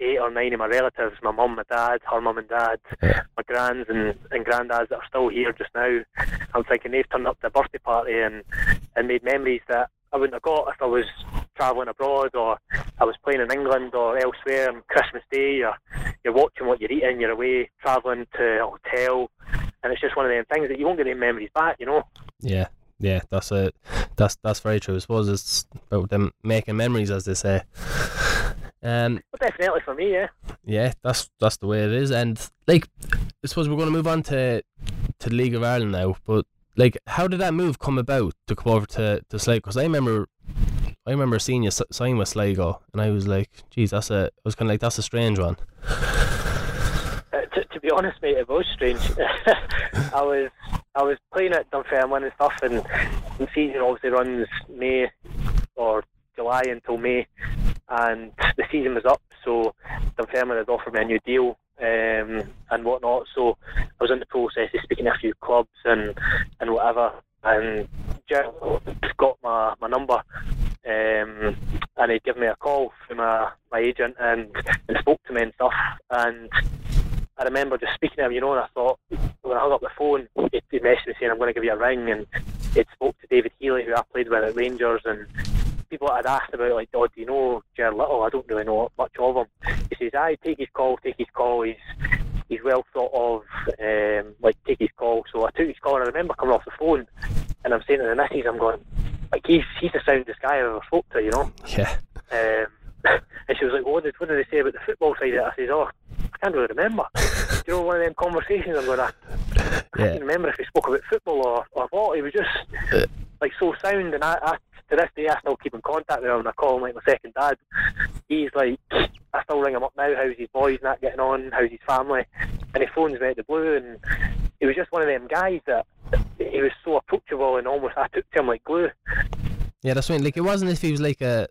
8 or 9 of my relatives, my mum, my dad, her mum and dad, my grands and granddads that are still here just now. I'm thinking they've turned up to a birthday party and made memories that I wouldn't have got if I was travelling abroad, or I was playing in England or elsewhere on Christmas Day. You're watching what you're eating, you're away travelling to a hotel, and it's just one of them things that you won't get any memories back, you know. Yeah, that's it. That's very true. I suppose it's about them making memories, as they say. Well, definitely for me, yeah, that's the way it is. And, like, I suppose we're going to move on to the League of Ireland now, but, like, how did that move come about to come over to Sligo? Because I remember seeing you sign with Sligo, and I was like, "Geez, that's a strange one." To be honest, mate, it was strange. I was playing at Dunfermline and stuff, and the season obviously runs May or July until May, and the season was up, so Dunfermline had offered me a new deal. And whatnot, so I was in the process of speaking to a few clubs and whatever, and Gerald got my number, and he'd given me a call from my agent and spoke to me and stuff, and I remember just speaking to him, you know, and I thought, when I hung up the phone, he messaged me saying, I'm going to give you a ring, and he'd spoke to David Healy, who I played with at Rangers, and people that I'd asked about, like, oh, do you know Gerry Lyttle? I don't really know much of him. He says, take his call. He's well thought of, take his call. So I took his call, and I remember coming off the phone, and I'm saying to the missus, I'm going, like, he's the soundest guy I've ever spoke to, you know? Yeah. And she was like, well, what did they say about the football side of it? I says, I can't really remember. Do you know, one of them conversations, I'm going, I can't remember if he spoke about football or what. He was just, like, so sound, and I to this day, I still keep in contact with him, and I call him like my second dad. He's like, I still ring him up now, how's his boys not getting on, how's his family, and he phones me out the blue, and he was just one of them guys that he was so approachable, and almost I took to him like glue. Yeah, that's right. Like, it wasn't if he was like a,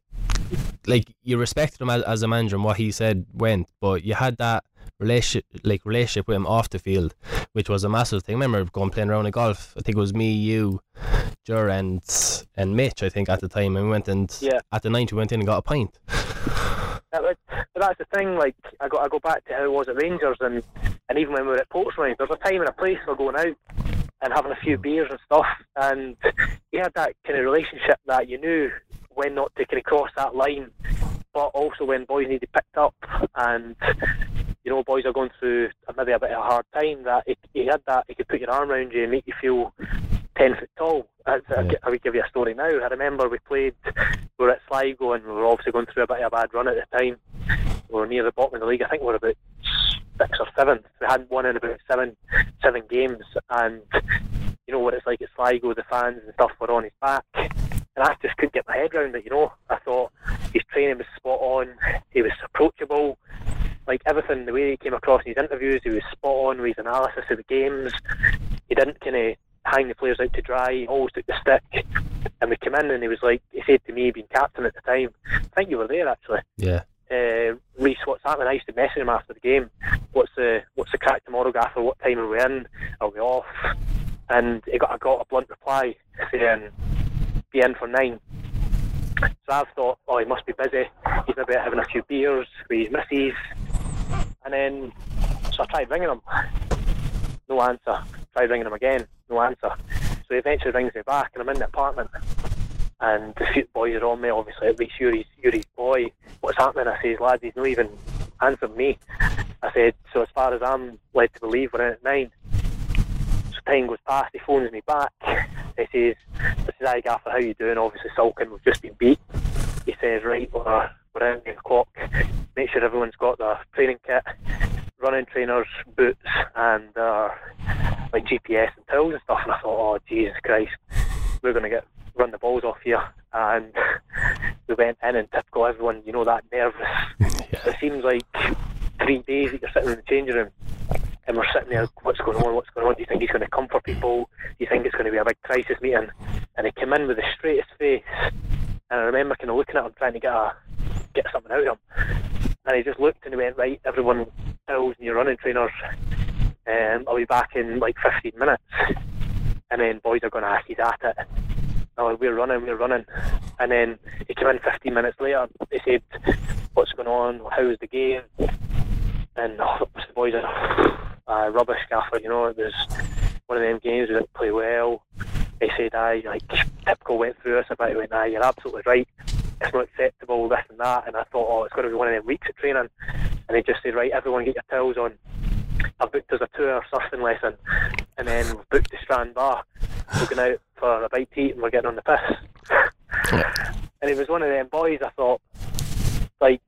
like, you respected him as a manager and what he said went, but you had that relationship with him off the field, which was a massive thing. I remember going playing around at golf, I think it was me, you, Ger and Mitch, I think, at the time, and we went and at the 90 we went in and got a pint. But that's the thing, like, I go back to how it was at Rangers, and even when we were at Portsmouth, there's a time and a place for going out and having a few beers and stuff, and you had that kind of relationship that you knew when not to kind of cross that line, but also when boys needed picked up, and, you know, boys are going through maybe a bit of a hard time, that he had that, he could put your arm around you and make you feel 10 foot tall. I would give you a story now. I remember we were at Sligo, and we were obviously going through a bit of a bad run at the time. We were near the bottom of the league, I think we were about 6th or 7th. We hadn't won in about seven games, and you know what it's like at Sligo, the fans and stuff were on his back, and I just couldn't get my head around it. You know, I thought his training was spot on, he was approachable, like everything, the way he came across in his interviews, he was spot on with his analysis of the games. He didn't kind of hang the players out to dry, he always took the stick. And we came in and he was like, he said to me, being captain at the time, I think you were there actually. Yeah. Reece, what's happening? I used to message him after the game. What's the crack tomorrow, Gaffer? What time are we in? Are we off? And I got a blunt reply saying, be in for 9. So I thought, oh, he must be busy. He's maybe having a few beers with his missus. And then, so I tried ringing him. No answer. Tried ringing him again. No answer. So he eventually rings me back, and I'm in the apartment. And the few boys are on me, obviously. At least you're his boy. What's happening? I says, lads, he's not even answered me. I said, so as far as I'm led to believe, we're in at 9. So time goes past, he phones me back. He says, aye, Gaffer, how you doing? Obviously, sulking, we've just been beat. He says, right, we're in 8 o'clock. Make sure everyone's got their training kit, running trainers, boots, and like GPS and tools and stuff. And I thought, oh, Jesus Christ, we're going to get run the balls off here. And we went in, and typical everyone, you know, that nervous. Yeah. It seems like 3 days that you're sitting in the changing room, and we're sitting there, what's going on, do you think he's going to come for people, do you think it's going to be a big crisis meeting? And he came in with the straightest face, and I remember kind of looking at him, trying to get something out of him, and he just looked and he went, right, everyone, towels and your running trainers, I'll be back in like 15 minutes, and then boys are going to ask, he's at it. Oh, we're running. And then he came in 15 minutes later, they said, what's going on, how was the game? And oh, the boys are rubbish, Gaffer, you know, it was one of them games, we didn't play well. They said, aye, like, typical went through us about it, went, aye, you're absolutely right, it's not acceptable, this and that. And I thought, oh, it's got to be one of them weeks of training. And they just said, right, everyone get your towels on. I've booked us a 2-hour surfing lesson, and then we've booked the Strand Bar. We're going out for a bite to eat and we're getting on the piss. Yeah. And it was one of them boys, I thought, like,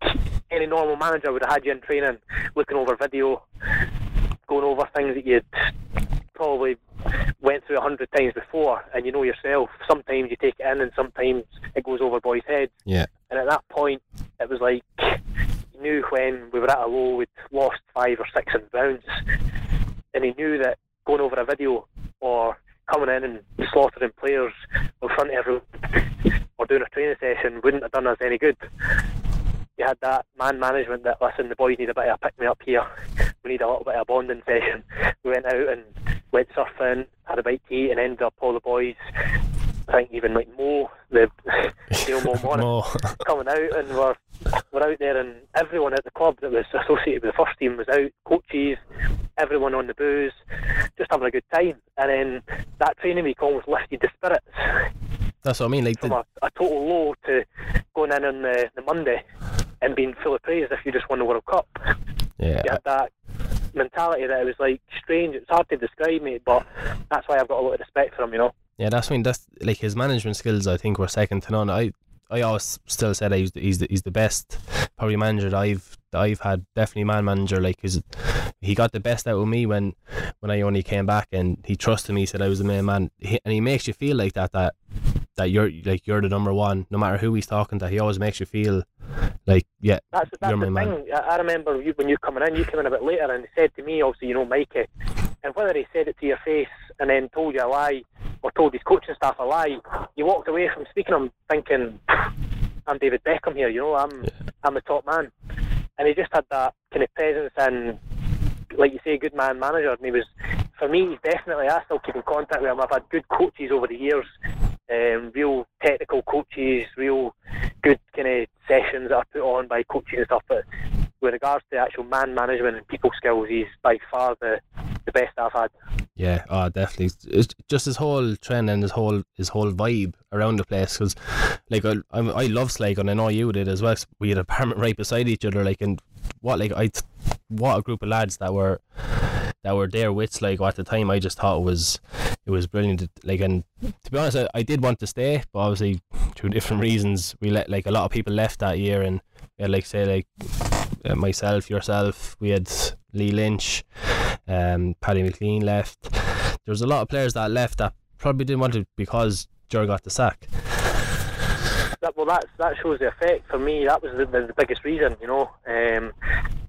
any normal manager would have had you in training, looking over video, going over things that you'd probably went through 100 times before, and you know yourself, sometimes you take it in and sometimes it goes over boys' heads. Yeah. And at that point, it was like, he knew when we were at a low, we'd lost 5 or 6 in bounds, and he knew that going over a video or coming in and slaughtering players in front of everyone or doing a training session wouldn't have done us any good. You had that man management that, listen, the boys need a bit of a pick me up here, we need a little bit of a bonding session. We went out and went surfing, had a bite to eat, and ended up all the boys, I think even like Mo, the Mo coming out, and we're out there, and everyone at the club that was associated with the first team was out, coaches, everyone on the booze, just having a good time. And then that training week almost lifted the spirits. That's what I mean, like from a total low to going in on the Monday and being full of praise if you just won the World Cup. Yeah, you had that mentality that it was like strange, it's hard to describe, mate, but that's why I've got a lot of respect for him, you know. Yeah, that's, I mean, that's like his management skills, I think, were second to none. I always still said he's the best probably manager that I've had, definitely man manager. Like, he got the best out of me when I only came back, and he trusted me, said I was the main man, and he makes you feel like that you're like, you're the number one, no matter who he's talking to. He always makes you feel like, yeah, that's you're my man. I remember when you came in a bit later, and he said to me, obviously, you know, Mikey, and whether he said it to your face and then told you a lie or told his coaching staff a lie, you walked away from speaking to him thinking, I'm David Beckham here, you know, I'm the top man. And he just had that kind of presence and, like you say, good man manager. And he was, for me, definitely, I still keep in contact with him. I've had good coaches over the years, real technical coaches, real good kind of sessions that are put on by coaches and stuff. But with regards to actual man management and people skills, he's by far the best I've had. Yeah, definitely. It's just his whole trend and his whole vibe around the place. Because, like, I love Sligo, and I know you did as well. We had an apartment right beside each other. Like, and what a group of lads that were there with Sligo at the time. I just thought it was brilliant. Like, and to be honest, I did want to stay, but obviously through different reasons, we let, like, a lot of people left that year, and like, say, like myself, yourself, we had Lee Lynch, Paddy McLean left. there's a lot of players that left that probably didn't want to because Gerry got the sack. Well, that shows the effect. For me, that was the biggest reason, you know.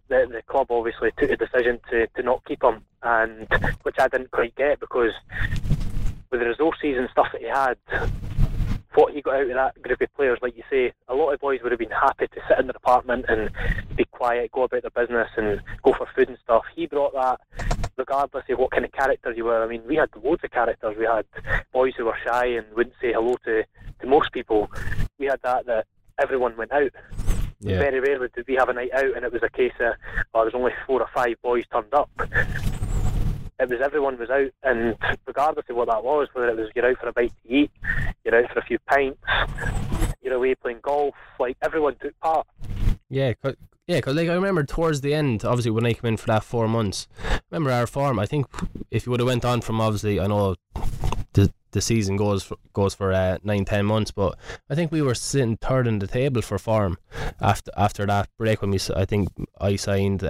The club obviously took the decision to not keep him, and which I didn't quite get, because with the resources and stuff that he had, what he got out of that group of players, like you say, a lot of boys would have been happy to sit in their apartment and be quiet, go about their business and go for food and stuff. He brought that, regardless of what kind of character you were. I mean, we had loads of characters. We had boys who were shy and wouldn't say hello to most people. We had that everyone went out. Yeah. Very rarely did we have a night out and it was a case of, well, there's only 4 or 5 boys turned up. It was everyone was out, and regardless of what that was, whether it was you're out for a bite to eat, you're out for a few pints, you're away playing golf, like, everyone took part. Yeah, because like, I remember towards the end, obviously when I came in for that 4 months, I remember our form. I think if you would have went on from, obviously, I know the season goes for 9-10 months, but I think we were sitting third in the table for form after that break, when I signed,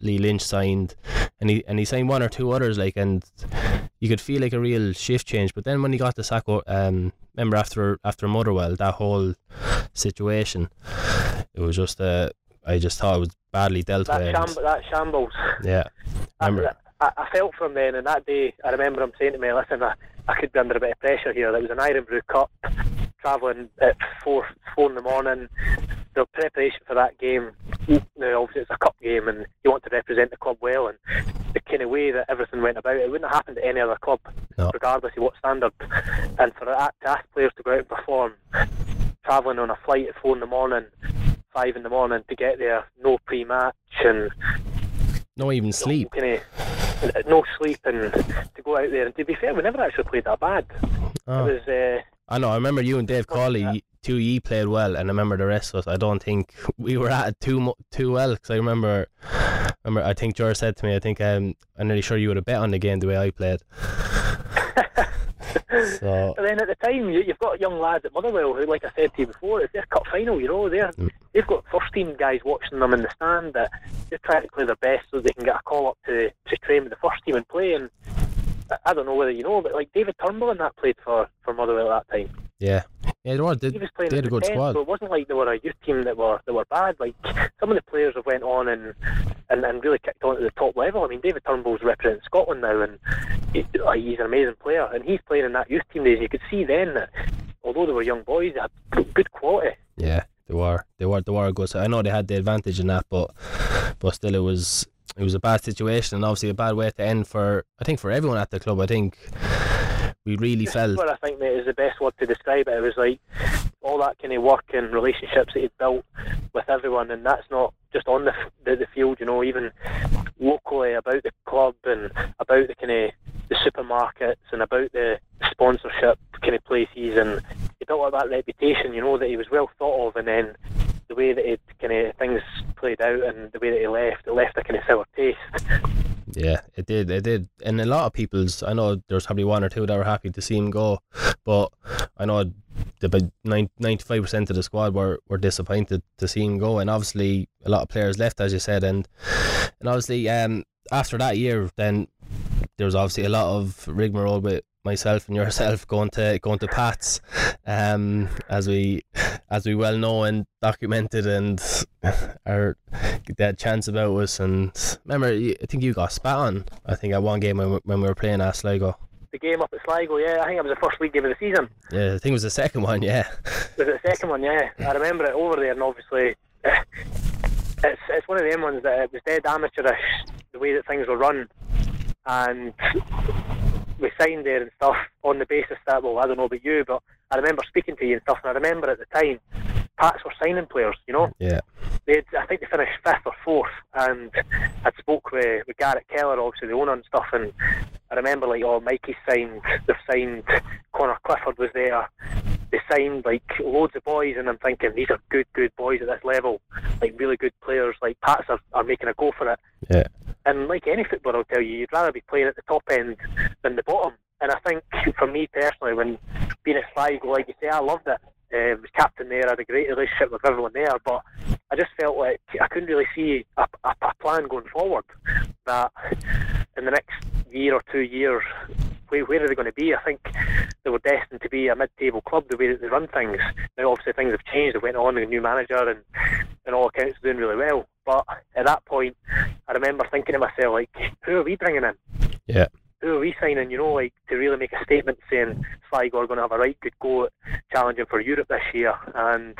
Lee Lynch signed, and he signed 1 or 2 others, like, and you could feel like a real shift change. But then when he got the sack, remember after Motherwell, that whole situation, it was just I just thought it was badly dealt with. That shambles. Yeah, I felt from then, and that day I remember him saying to me, listen, I could be under a bit of pressure here. There was an Ironbrew Cup, travelling at 4 in the morning, the preparation for that game. Now obviously it's a cup game and you want to represent the club well, and the kind of way that everything went about, it wouldn't have happened to any other club, no, regardless of what standard. And for that, to ask players to go out and perform, travelling on a flight at 4 in the morning, 5 in the morning to get there, no pre-match and no even sleep. No sleep, and to go out there. And to be fair, we never actually played that bad. Oh. It was, I know, I remember you and Dave Cawley, 2E played well, and I remember the rest of us, I don't think we were at it too well, because I remember, I think George said to me, I'm nearly sure you would have bet on the game the way I played. So. And then at the time, you've got young lads at Motherwell who, like I said to you before, it's their cup final, you know, they've got first team guys watching them in the stand that they're trying to play their best so they can get a call up to train with the first team and play. And I don't know whether you know, but like David Turnbull and that played for Motherwell at that time. Yeah, yeah, he was playing, they had a good squad. So it wasn't like they were a youth team that were bad. Like, some of the players have went on and really kicked on to the top level. I mean, David Turnbull's representing Scotland now, and he's an amazing player, and he's playing in that youth team days. You could see then that although they were young boys, they had good quality. Yeah, they were good. So I know they had the advantage in that, but still it was a bad situation, and obviously a bad way to end for everyone at the club. I think we really felt. What I think, mate, is the best word to describe it. It was like all that kind of work and relationships that he'd built with everyone, and that's not just on the field, you know, even locally about the club and about the kind of the supermarkets and about the sponsorship kind of places, and he built up that reputation, you know, that he was well thought of, and then the way that it kind of things played out and the way that he left, it left a kind of sour taste. Yeah, it did, and a lot of people's, I know there's probably 1 or 2 that were happy to see him go, but I know the 95% of the squad were disappointed to see him go, and obviously a lot of players left, as you said, and obviously after that year, then there was obviously a lot of rigmarole with myself and yourself going to Pats, as we well know and documented, and our that chance about us. And remember, I think you got spat on, I think, at one game when we were playing at Sligo. The game up at Sligo, yeah, I think it was the first league game of the season. Yeah, I think it was the second one, yeah. Was it the second one, yeah? I remember it over there, and obviously it's one of them ones that it was dead amateurish, the way that things were run, and we signed there and stuff on the basis that, well, I don't know about you, but I remember speaking to you and stuff, and I remember at the time Pats were signing players, you know. Yeah. I think they finished 5th or 4th, and I'd spoke with Garrett Keller, obviously the owner and stuff, and I remember like, oh, Mikey's signed, they've signed, Connor Clifford was there, they signed like loads of boys, and I'm thinking these are good boys at this level, like really good players, like Pats are making a go for it. Yeah. And like any footballer will tell you, you'd rather be playing at the top end than the bottom. And I think for me personally, when being at Sligo, like you say, I loved it. Was captain there, I had a great relationship with everyone there, but I just felt like I couldn't really see a plan going forward, that in the next year or 2 years where are they going to be? I think they were destined to be a mid-table club, the way that they run things. Now obviously things have changed, they went on with a new manager and all accounts doing really well, but at that point I remember thinking to myself, like, who are we bringing in? Yeah. Who are we signing, you know, like, to really make a statement saying Sligo are going to have a right good go at challenging for Europe this year, and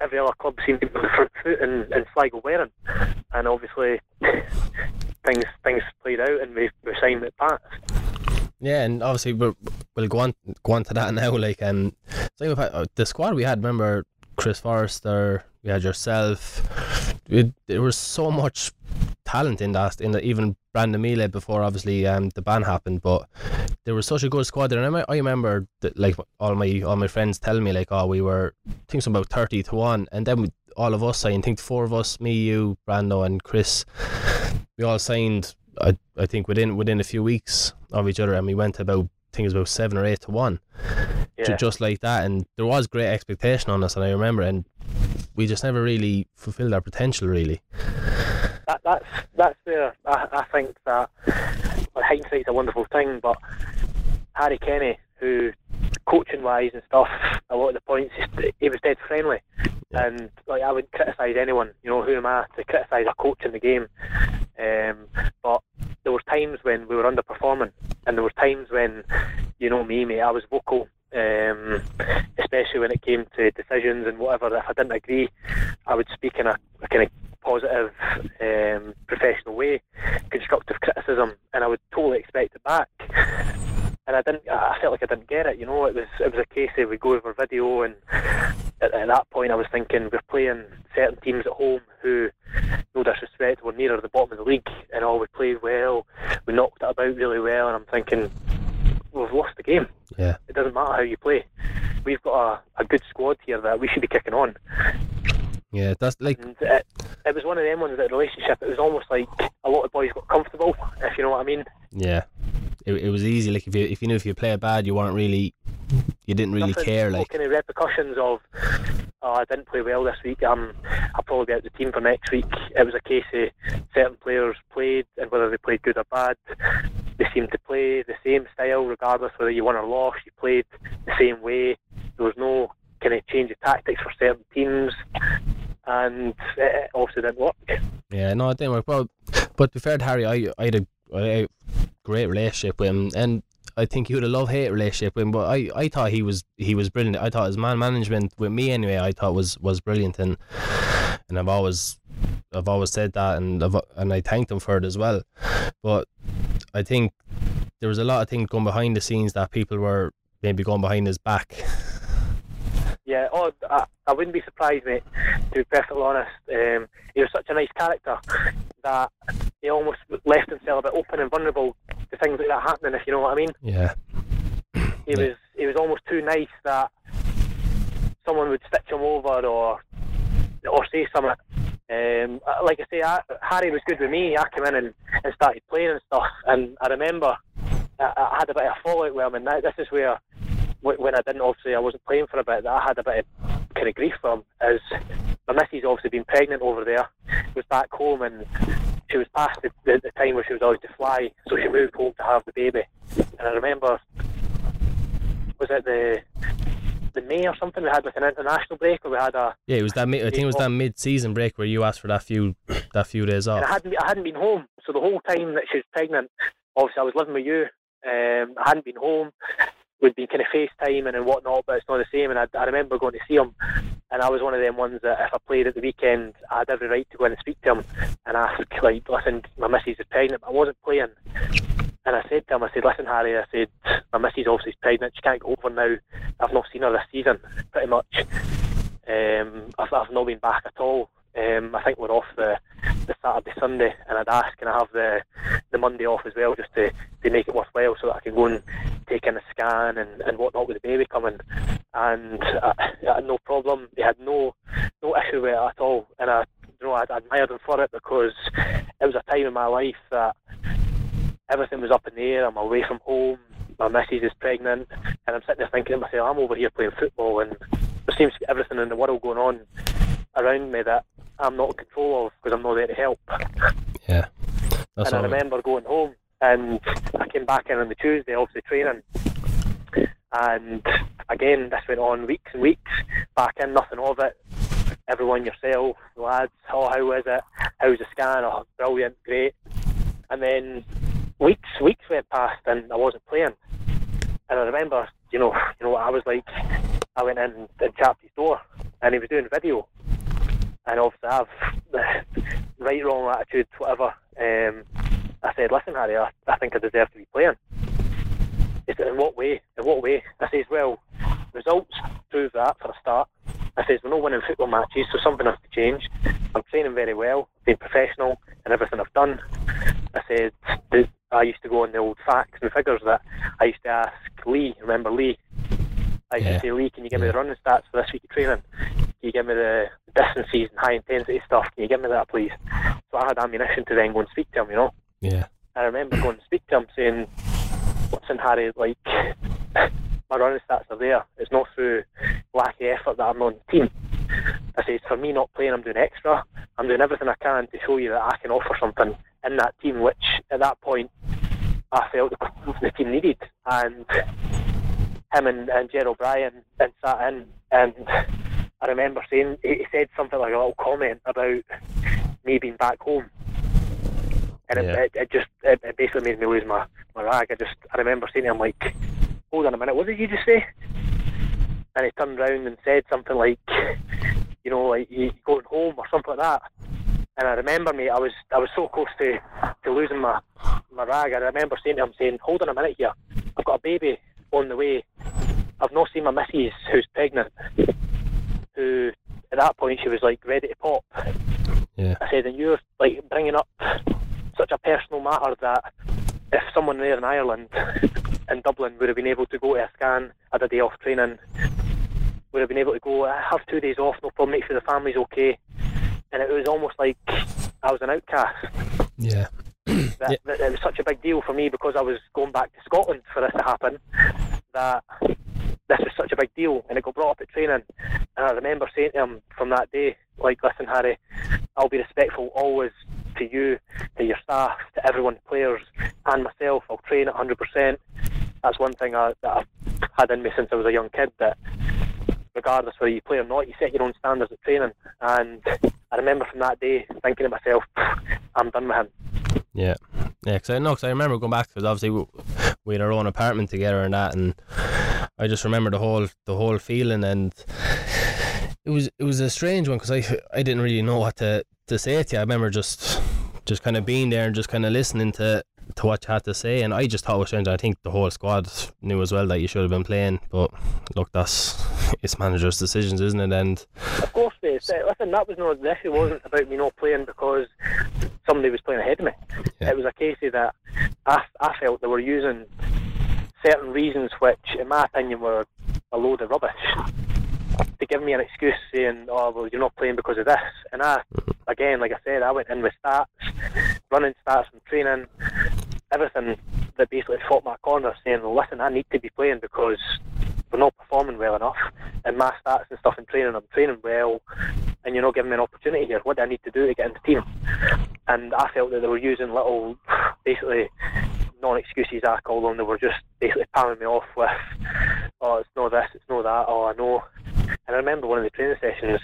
every other club seemed to be on the front foot, and Sligo weren't. And obviously things played out and we signed with Pats. Yeah, and obviously we'll go on to that now. Like, the squad we had, remember Chris Forrester, we had yourself. There was so much talent in that, even Brandon Mealy before obviously the ban happened, but there was such a good squad there. And I remember that, like, all my friends telling me, like, oh, we were, I think something about 30-1, and then all of us signed. I think the four of us, me, you, Brando and Chris, we all signed I think within a few weeks of each other, and we went to about, I think it was about 7 or 8-1. Yeah. Just like that, and there was great expectation on us, and I remember, and we just never really fulfilled our potential, really. That's where I think that, well, hindsight's a wonderful thing, but Harry Kenny, who coaching-wise and stuff, a lot of the points, he was dead friendly. Yeah. And like, I wouldn't criticise anyone, you know, who am I to criticise a coach in the game? But there was times when we were underperforming, and there was times when, you know me, mate, I was vocal. Especially when it came to decisions and whatever, if I didn't agree, I would speak in a kind of positive, professional way, constructive criticism, and I would totally expect it back. And I felt like I didn't get it. You know, it was a case of we go over video, and at that point I was thinking, we're playing certain teams at home who, no disrespect, were nearer the bottom of the league, and all, we played well, we knocked it about really well, and I'm thinking, we've lost the game. Yeah. It doesn't matter how you play. We've got a good squad here that we should be kicking on. Yeah, that's like. And it was one of them ones that relationship. It was almost like a lot of boys got comfortable, if you know what I mean. Yeah, it was easy. Like if you knew if you play bad, you weren't really, you didn't really care. Like any repercussions of, oh, I didn't play well this week. I'll probably be out of the team for next week. It was a case of certain players played, and whether they played good or bad, they seemed to play the same style regardless whether you won or lost. You played the same way. There was no kind of change of tactics for certain teams, and it also didn't work. Yeah, no, it didn't work. Well, but to be fair to Harry, I had a great relationship with him, and I think he had a love-hate relationship with him, but I thought he was brilliant. I thought his management with me anyway, I thought was brilliant, and I've always said that, and I thanked him for it as well. But I think there was a lot of things going behind the scenes that people were maybe going behind his back. Yeah, oh, I wouldn't be surprised, mate, to be perfectly honest. He was such a nice character that he almost left himself a bit open and vulnerable to things like that happening, if you know what I mean. Yeah. He was almost too nice that someone would stitch him over or say something. Like I say, Harry was good with me. I came in and started playing and stuff, and I remember I had a bit of fallout with him, and this is where, when I didn't, obviously I wasn't playing for a bit, that I had a bit of kind of grief for him, as my missus obviously been pregnant over there, was back home, and she was past the time where she was allowed to fly, so she moved home to have the baby. And I remember, was it the May or something, we had like an international break, or we had a, yeah, it was that I think it was that mid-season break where you asked for that few days off. And I hadn't been home, so the whole time that she was pregnant, obviously I was living with you, I hadn't been home, we'd been kind of FaceTiming and whatnot, but it's not the same. And I remember going to see him, and I was one of them ones that if I played at the weekend, I had every right to go in and speak to him and ask, like, listen, my missus is pregnant, but I wasn't playing. And I said to him, I said, listen, Harry, I said, my missus obviously is pregnant, she can't go over now, I've not seen her this season, pretty much. I've not been back at all. I think we're off the Saturday, Sunday, and I'd ask, can I have the Monday off as well, just to make it worthwhile, so that I can go and take in a scan and whatnot with the baby coming. And I had no problem. He had no issue with it at all, and I admired him for it, because it was a time in my life that everything was up in the air. I'm away from home, my missus is pregnant, and I'm sitting there thinking to myself, I'm over here playing football, and there seems to be everything in the world going on around me that I'm not in control of, because I'm not there to help. Yeah. And I remember going home, and I came back in on the Tuesday, obviously training, and again this went on weeks and weeks, back in, nothing of it. Everyone, yourself, lads, oh, how is it? How's the scan? Oh, brilliant, great. And then weeks went past and I wasn't playing. And I remember, you know what I was like, I went in and tapped his door and he was doing video. And obviously I've right, wrong, attitude, whatever. I said, listen, Harry, I think I deserve to be playing. He said, in what way? In what way? I says, well, results prove that for a start. I says, we're not winning football matches, so something has to change. I'm training very well, being professional and everything I've done. I said, I used to go on the old facts and figures that I used to ask Lee, remember Lee? I used to say, Lee, can you give me the running stats for this week of training? Can you give me the distances and high intensity stuff? Can you give me that, please? So I had ammunition to then go and speak to him, you know? Yeah. I remember going to speak to him saying, listen, Harry, like, my running stats are there. It's not through lack of effort that I'm on the team. I said, for me not playing, I'm doing extra. I'm doing everything I can to show you that I can offer something in that team, which at that point I felt the team needed. And him and Gerald Bryan and sat in, and I remember saying, he said something like a little comment about me being back home. And it basically made me lose my rag. I remember saying to him, like, hold on a minute, what did you just say? And he turned round and said something like, you know, like, you going home or something like that. And I remember, mate, I was so close to losing my rag. I remember saying to him, saying, hold on a minute here, I've got a baby on the way. I've not seen my missus, who's pregnant, who at that point she was like ready to pop. Yeah. I said, and you're like bringing up such a personal matter that if someone there in Ireland, in Dublin, would have been able to go to a scan, had a day off training, would have been able to go, I have 2 days off, no problem, make sure the family's okay. And it was almost like I was an outcast. Yeah. That it was such a big deal for me because I was going back to Scotland for this to happen, that this was such a big deal, and it got brought up at training. And I remember saying to him from that day, like, listen, Harry, I'll be respectful always to you, to your staff, to everyone, players and myself. I'll train at 100%. That's one thing that I've had in me since I was a young kid, that regardless whether you play or not, you set your own standards at training. And I remember from that day thinking to myself, I'm done with him. Yeah, yeah, because I remember going back, because obviously we had our own apartment together and that, and I just remember the whole feeling, and it was a strange one because I didn't really know what to say to you. I remember just kind of being there and just kind of listening to what you had to say, and I just thought it was strange. I think the whole squad knew as well that you should have been playing, but look, it's managers' decisions, isn't it? And of course, mate, listen, that was not the issue. It wasn't about me not playing because somebody was playing ahead of me. Yeah. It was a case of that I felt they were using certain reasons which, in my opinion, were a load of rubbish, to give me an excuse saying, oh, well, you're not playing because of this. And I, again, like I said, I went in with stats, running stats and training, everything that basically fought my corner, saying, listen, I need to be playing because we're not performing well enough, and my stats and stuff in training, I'm training well, and you're not giving me an opportunity here. What do I need to do to get in the team? And I felt that they were using little, basically, non-excuses, I call them. They were just basically palming me off with, oh, it's not this, it's not that, oh, I know. And I remember one of the training sessions,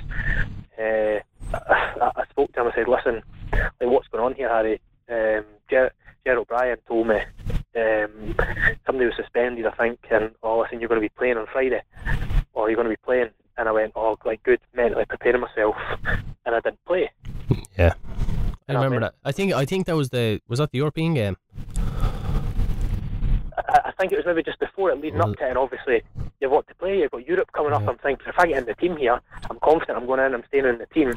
I spoke to him, I said, listen, like, what's going on here, Harry? Gerald Bryan told me somebody was suspended, I think, and, oh, listen, you're going to be playing on Friday, or you're going to be playing. And I went, oh, like, good, mentally preparing myself, and I didn't play. Yeah, I remember that. I think that was that the European game? I think it was maybe just before it, leading up to it, and obviously you've got to play, you've got Europe coming up. I'm thinking, if I get in the team here, I'm confident I'm going in, I'm staying in the team,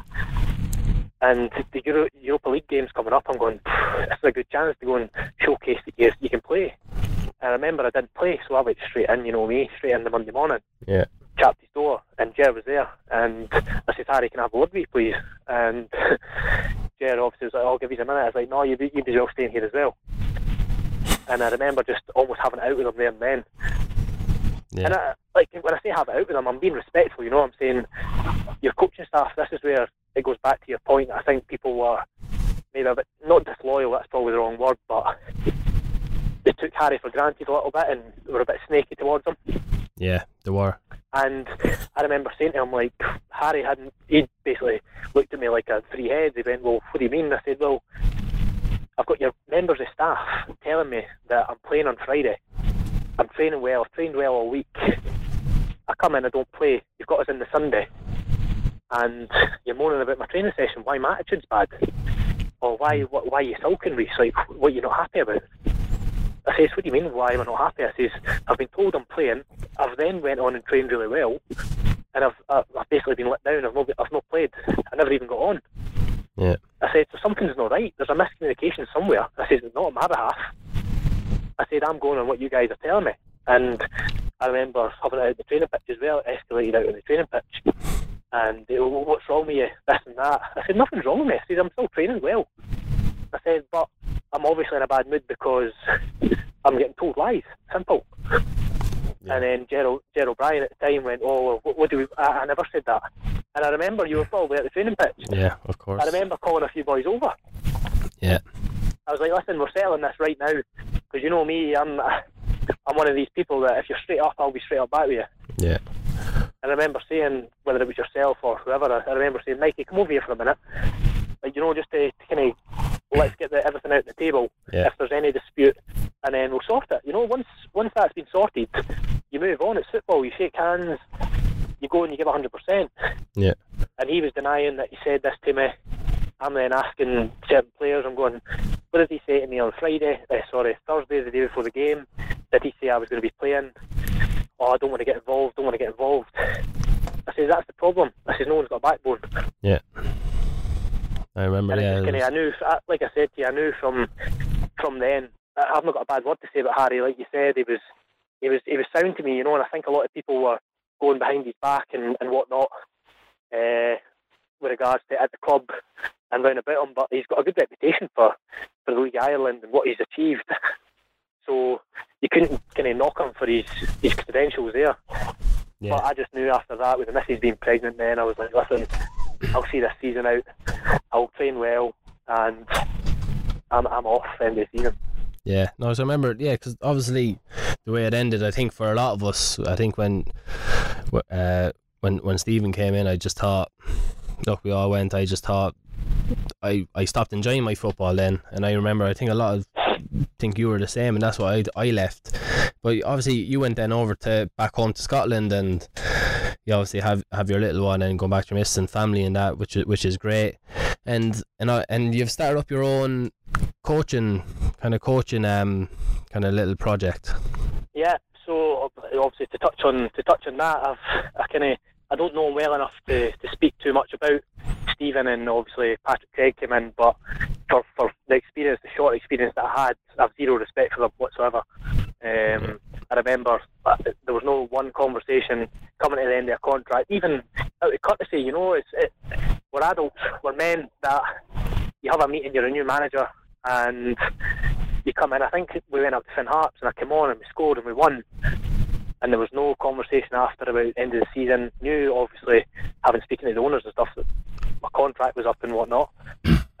and the Europa League game's coming up, I'm going, this is a good chance to go and showcase that you can play. And I remember I didn't play, so I went straight in, you know me, straight in the Monday morning. Yeah. Chapped his door, and Jer was there, and I said, Harry, can I have a word with you, please? And Jer obviously was like, I'll give you a minute. I was like, no, you'd be well staying here as well. And I remember just almost having it out with him there and then. Yeah. And I, like, when I say have it out with him, I'm being respectful, you know. I'm saying, your coaching staff, this is where it goes back to your point. I think people were maybe a bit, not disloyal, that's probably the wrong word, but took Harry for granted a little bit and were a bit snaky towards him. Yeah, they were. And I remember saying to him, like, Harry hadn't, he basically looked at me like I had three heads. He went, well, what do you mean? I said, well, I've got your members of staff telling me that I'm playing on Friday. I'm training well, I've trained well all week. I come in, I don't play. You've got us in the Sunday. And you're moaning about my training session. Why my attitude's bad? Or why are you sulking, Reece? Like, what are you not happy about? I says, what do you mean, why am I not happy? I says, I've been told I'm playing. I've then went on and trained really well. And I've basically been let down. I've not played. I never even got on. Yeah. I said, so something's not right. There's a miscommunication somewhere. I said, not on my behalf. I said, I'm going on what you guys are telling me. And I remember having it out of the training pitch as well. It escalated out of the training pitch. And they were, well, what's wrong with you? This and that. I said, nothing's wrong with me. I said, I'm still training well. I said, but I'm obviously in a bad mood because I'm getting told lies. Simple. Yeah. And then Gerald Bryan at the time went, oh, what do we... I never said that. And I remember you were probably at the training pitch. Yeah, of course. I remember calling a few boys over. Yeah. I was like, listen, we're settling this right now. Because you know me, I'm one of these people that if you're straight up, I'll be straight up back with you. Yeah. I remember saying, whether it was yourself or whoever, I remember saying, Mikey, come over here for a minute. Like, you know, just to kind of, let's get everything out on the table, yeah. If there's any dispute, and then we'll sort it. You know, once that's been sorted, you move on. It's football. You shake hands, you go and you give 100%. Yeah. And he was denying that he said this to me. I'm then asking certain players, I'm going, what did he say to me on Thursday, the day before the game? Did he say I was going to be playing? Oh, I don't want to get involved. I says, that's the problem. I says, no one's got a backbone. Yeah, I remember. Yeah, I knew, like I said to you, I knew from then. I've not got a bad word to say about Harry. Like you said, he was sound to me, you know. And I think a lot of people were going behind his back and whatnot with regards to at the club and round about him. But he's got a good reputation for the League of Ireland and what he's achieved. So you couldn't kind of knock him for his credentials there. Yeah. But I just knew after that, with the missus being pregnant then, I was like, listen, I'll see this season out. I'll train well and I'm off the end of the season. Yeah, no, so I remember, yeah, because obviously the way it ended, I think for a lot of us, I think when Stephen came in, I just thought, look, we all went, I just thought, I stopped enjoying my football then. And I remember, I think a lot of think you were the same, and that's why I left. But obviously you went then over to back home to Scotland, and you obviously have your little one and go back to your missus and family and that, which is great. And you've started up your own coaching little project. Yeah, so obviously to touch on that, I don't know well enough to speak too much about Stephen, and obviously Patrick Craig came in, but for the short experience that I had, I've zero respect for them whatsoever. I remember there was no one conversation coming to the end of a contract, even out of courtesy, you know. We're adults, we're men, that you have a meeting, you're a new manager, and you come in. I think we went up to Finn Harps, and I came on and we scored and we won. And there was no conversation after about end of the season. Knew, obviously, having speaking to the owners and stuff, that my contract was up and whatnot.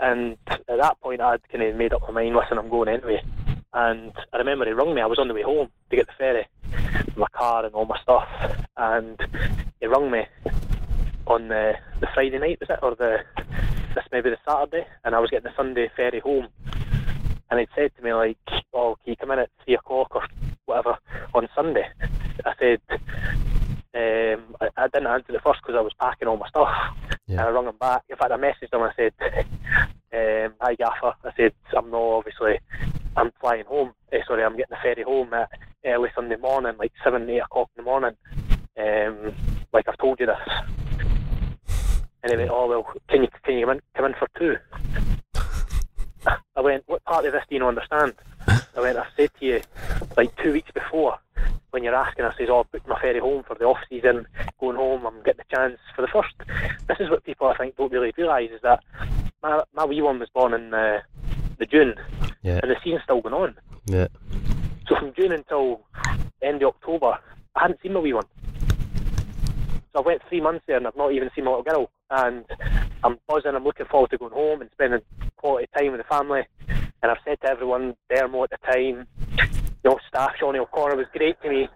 And at that point, I'd kind of made up my mind, listen, I'm going anyway. And I remember he rung me. I was on the way home to get the ferry, my car and all my stuff. And he rung me on the Friday night, was it? Or this maybe the Saturday. And I was getting the Sunday ferry home. And he'd said to me, like, oh, can you come in at 3 o'clock or whatever on Sunday? I said, I didn't answer it first because I was packing all my stuff. Yeah. And I rung him back. In fact, I messaged him. I said, hi, Gaffer. I said, I'm flying home. I'm getting the ferry home at early Sunday morning, like 7, 8 o'clock in the morning. Like, I've told you this. And he went, oh, well, can you come in for 2? I went, what part of this do you not understand? I went, I said to you, like 2 weeks before, when you're asking, I says, oh, I booked my ferry home for the off-season, going home, I'm getting the chance for the first. This is what people, I think, don't really realise, is that my wee one was born in the June, yeah. And the season's still going on. Yeah. So from June until end of October, I hadn't seen my wee one. So I went 3 months there and I've not even seen my little girl. And I'm buzzing, I'm looking forward to going home and spending quality time with the family. And I've said to everyone, Dermo at the time, you know, staff. Johnny O'Connor was great to me.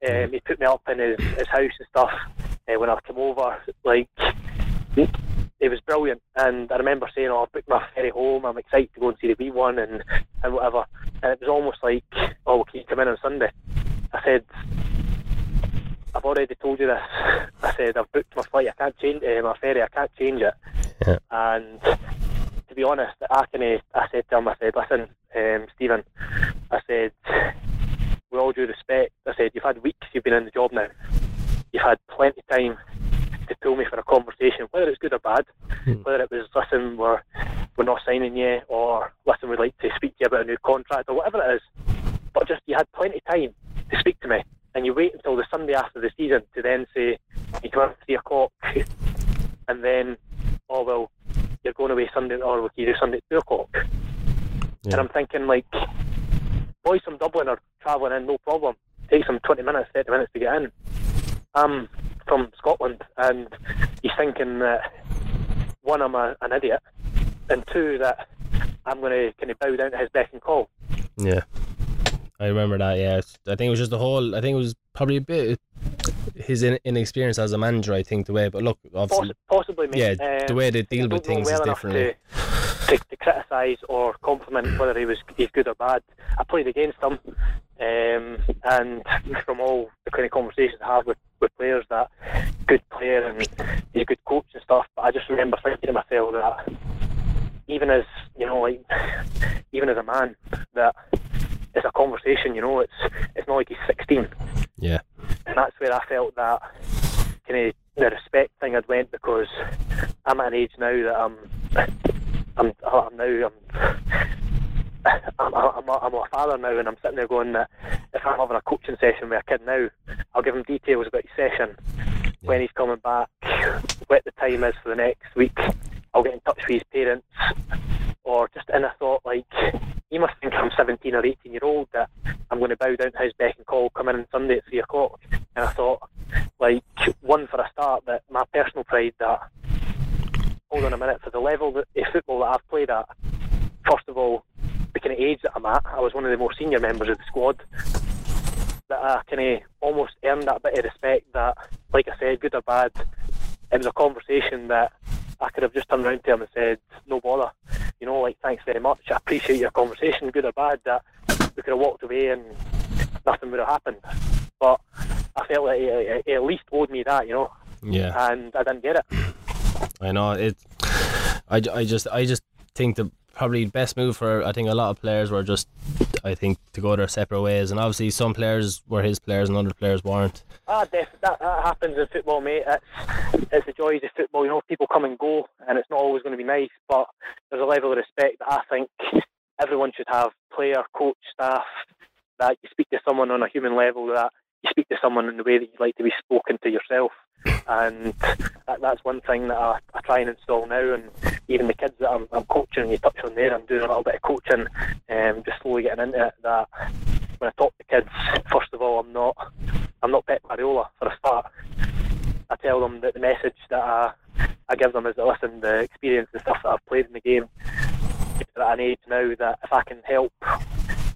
He put me up in his house and stuff when I came over. Like, it was brilliant. And I remember saying, "Oh, I booked my ferry home. I'm excited to go and see the wee one and whatever." And it was almost like, "Oh, can you come in on Sunday?" I said, "I've already told you this." I said, "I've booked my flight. I can't change my ferry. I can't change it." Yeah. And to be honest, I said to him, I said, "Listen, Stephen," I said, "with all due respect," I said, "you've had weeks you've been in the job now. You've had plenty of time to pull me for a conversation, whether it's good or bad, whether it was, listen, we're not signing yet, or listen, we'd like to speak to you about a new contract," or whatever it is. But just, you had plenty of time to speak to me, and you wait until the Sunday after the season to then say, "You come up at 3 o'clock, and then, oh well, you're going away Sunday, or we can do Sunday at 2 o'clock. Yeah. And I'm thinking, like, boys from Dublin are travelling in, no problem. It takes them 20 minutes, 30 minutes to get in. I'm from Scotland, and he's thinking that, one, I'm an idiot, and two, that I'm going to kind of bow down to his beck and call. Yeah. I remember that, yeah. I think it was just the whole, I think it was probably a bit his inexperience as a manager, I think, the way, but look, obviously... Possibly, mate. Yeah, the way they deal with things is different. To criticise or compliment whether he's good or bad. I played against him, and from all the kind of conversations I have with players, that good player and he's a good coach and stuff, but I just remember thinking to myself that even as, you know, like, even as a man, that... it's a conversation, you know. It's not like he's 16. Yeah. And that's where I felt that kind of the respect thing had went, because I'm at an age now that I'm a father now, and I'm sitting there going that if I'm having a coaching session with a kid now, I'll give him details about his session, when he's coming back, what the time is for the next week. I'll get in touch with his parents. Or just, and I thought, like, he must think I'm 17 or 18 year old that I'm going to bow down to his beck and call, come in on Sunday at 3 o'clock. And I thought, like, one, for a start, that my personal pride, that, hold on a minute, for the level of football that I've played at, first of all, the kind of age that I'm at, I was one of the more senior members of the squad, that I kind of almost earned that bit of respect that, like I said, good or bad, it was a conversation that I could have just turned around to him and said, "No bother, you know, like, thanks very much, I appreciate your conversation, good or bad," that we could have walked away and nothing would have happened. But I felt like he at least owed me that, you know. Yeah. And I didn't get it. I know. I just think the probably best move for, I think, a lot of players were just, I think, to go their separate ways. And obviously some players were his players and other players weren't. That happens in football, mate. It's the joys of football, you know. People come and go, and it's not always going to be nice, but there's a level of respect that I think everyone should have, player, coach, staff, that you speak to someone on a human level, that you speak to someone in the way that you'd like to be spoken to yourself. And that's one thing that I try and install now, and even the kids that I'm coaching, you touch on there, I'm doing a little bit of coaching, just slowly getting into it, that when I talk to kids, first of all, I'm not Pep Guardiola for a start. I tell them that the message that I give them is that, listen, the experience and stuff that I've played in the game, they're at an age now that if I can help,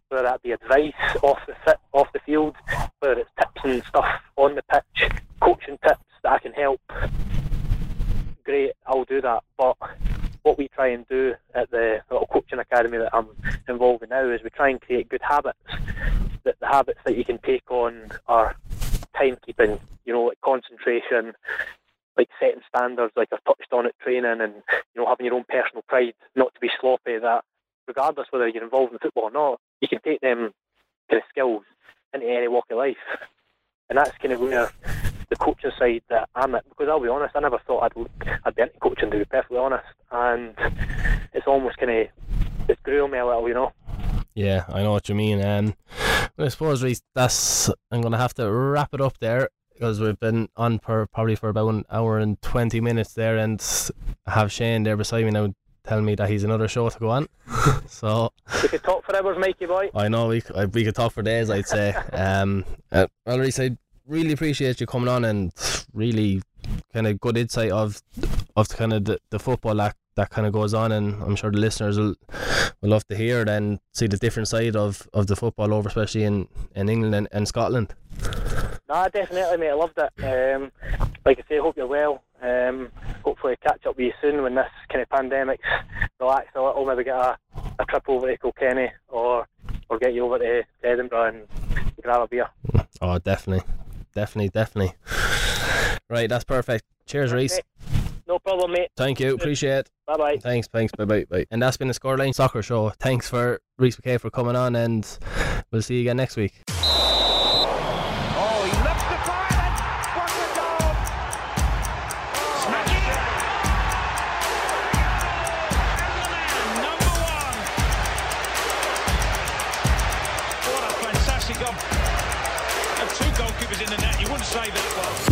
whether that be advice off the field, whether it's tips and stuff on the pitch, coaching tips that I can help, great, I'll do that. But what we try and do at the little coaching academy that I'm involved in now is we try and create good habits. That the habits that you can take on are timekeeping, you know, like concentration, like setting standards, like I've touched on at training, and, you know, having your own personal pride, not to be sloppy, that regardless whether you're involved in football or not, you can take them kind of skills into any walk of life. And that's kind of where the coaching side that I'm at, because I'll be honest, I never thought I'd be into coaching, to be perfectly honest, and it's almost kind of, it's grew me a little, you know. Yeah, I know what you mean. Well, I suppose, Reece, I'm going to have to wrap it up there, because we've been on probably for about 1 hour and 20 minutes there, and I have Shane there beside me now telling me that he's another show to go on. So we could talk for hours, Mikey boy. I know, we could talk for days, I'd say. Well, Reece, I really appreciate you coming on, and really kind of good insight of kind of the football that that kind of goes on, and I'm sure the listeners will love to hear it and see the different side of the football, over especially in England and Scotland. No, definitely, mate, I loved it. Like I say, hope you're well. Hopefully I'll catch up with you soon when this kind of pandemic's relaxed a little. Maybe get a trip over to Kilkenny or get you over to Edinburgh and you can have a beer. Oh, definitely. Right, that's perfect. Cheers, Reece. No problem, mate. Thank you. Appreciate it. Bye-bye. Thanks. Bye-bye. And that's been the Scoreline Soccer Show. Thanks for Reece McCabe for coming on, and we'll see you again next week. Say that one.